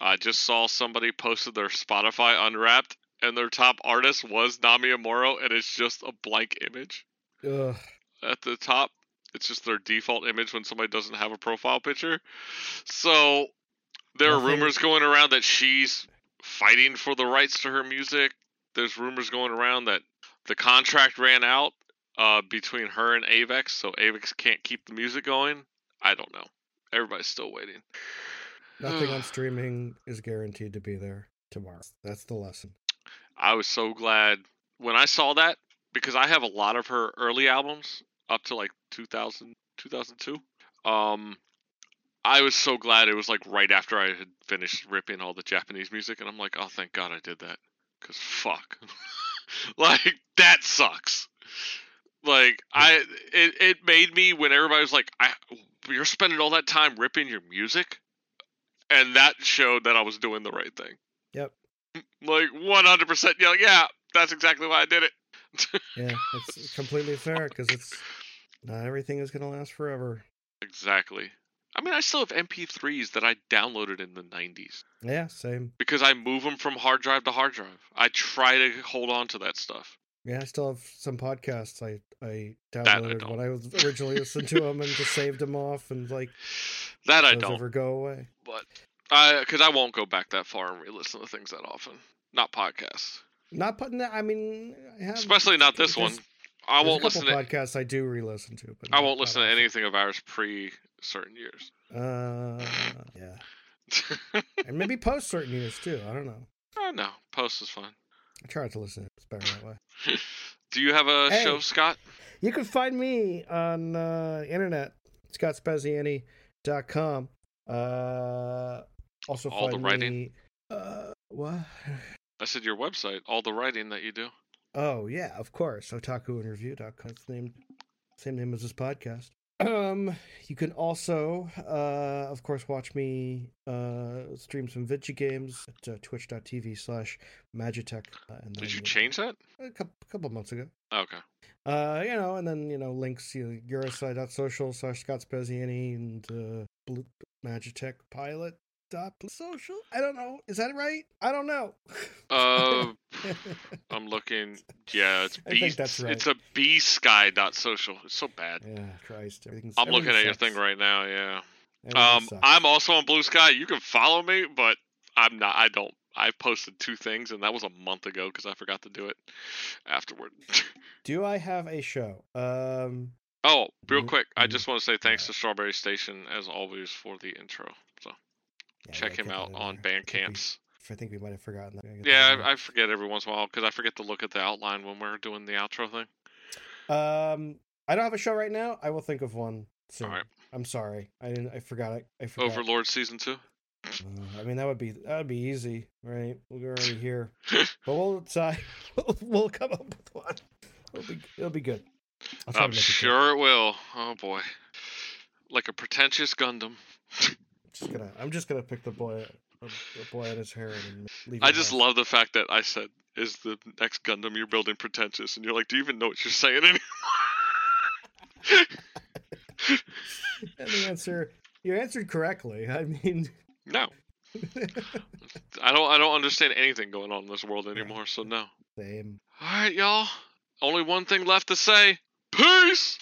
I just saw somebody posted their Spotify Unwrapped, and their top artist was Namie Amuro, and it's just a blank image. Ugh. At the top. It's just their default image when somebody doesn't have a profile picture. So there are rumors going around that she's fighting for the rights to her music. There's rumors going around that the contract ran out between her and AVEX, so AVEX can't keep the music going. I don't know. Everybody's still waiting. Nothing on streaming is guaranteed to be there tomorrow. That's the lesson. I was so glad when I saw that, because I have a lot of her early albums up to like 2000, 2002. I was so glad it was like right after I had finished ripping all the Japanese music, and I'm like, oh, thank God I did that. Because fuck. Like, that sucks. Like, it made me, when everybody was like, you're spending all that time ripping your music? And that showed that I was doing the right thing. Yep. Like, 100%. You know, yeah, that's exactly why I did it. Yeah, it's completely fair, because it's not everything is going to last forever. Exactly. I mean, I still have MP3s that I downloaded in the 90s. Yeah, same. Because I move them from hard drive to hard drive. I try to hold on to that stuff. Yeah, I still have some podcasts I downloaded when I was originally listened to them and just saved them off, and like that I don't ever go away. But because I won't go back that far and re-listen to things that often. Not podcasts. Not putting that. I mean, I have, especially not this one. I won't listen to podcasts. I do re-listen to, but I won't listen to anything of ours pre certain years. Yeah, and maybe post certain years too. I don't know. Oh no, post is fun. I try to listen. It's better that way. Do you have a show, Scott? You can find me on the internet, scottspazziani.com. Also all find the writing. Me, what? I said your website, all the writing that you do. Oh, yeah, of course. Otakuandreview.com. Same name as this podcast. You can also, of course, watch me stream some video games at twitch.tv/Magitech. Did you change that? A couple months ago. Okay. You know, and then, you know, links, you know, eurosci.social/Scott Spaziani and Magitech pilot. Social? I don't know. Is that right? I don't know. I'm looking. Yeah, it's B. I think that's right. It's a bsky.social. It's so bad. Yeah, Christ. I'm looking at your thing right now. Yeah. I'm also on Blue Sky. You can follow me, but I'm not. I don't I've posted two things, and that was a month ago because I forgot to do it afterward. Do I have a show? Oh, real quick, I just want to say thanks to Strawberry Station, as always, for the intro. So yeah, check him out on Bandcamps. I think we might have forgotten that. Yeah, I forget every once in a while because I forget to look at the outline when we're doing the outro thing. I don't have a show right now. I will think of one soon. All right. I'm sorry. I forgot. Overlord Season 2? I mean, that would be easy, right? We're already here. But we'll decide. We'll come up with one. It'll be good. I'm sure it will. Oh, boy. Like a pretentious Gundam. I'm just gonna pick the boy at his hair and leave. I just love the fact that I said, is the next Gundam you're building pretentious? And you're like, do you even know what you're saying anymore? And the answer, you answered correctly. I mean... No. I don't understand anything going on in this world anymore, so no. Same. All right, y'all. Only one thing left to say. Peace!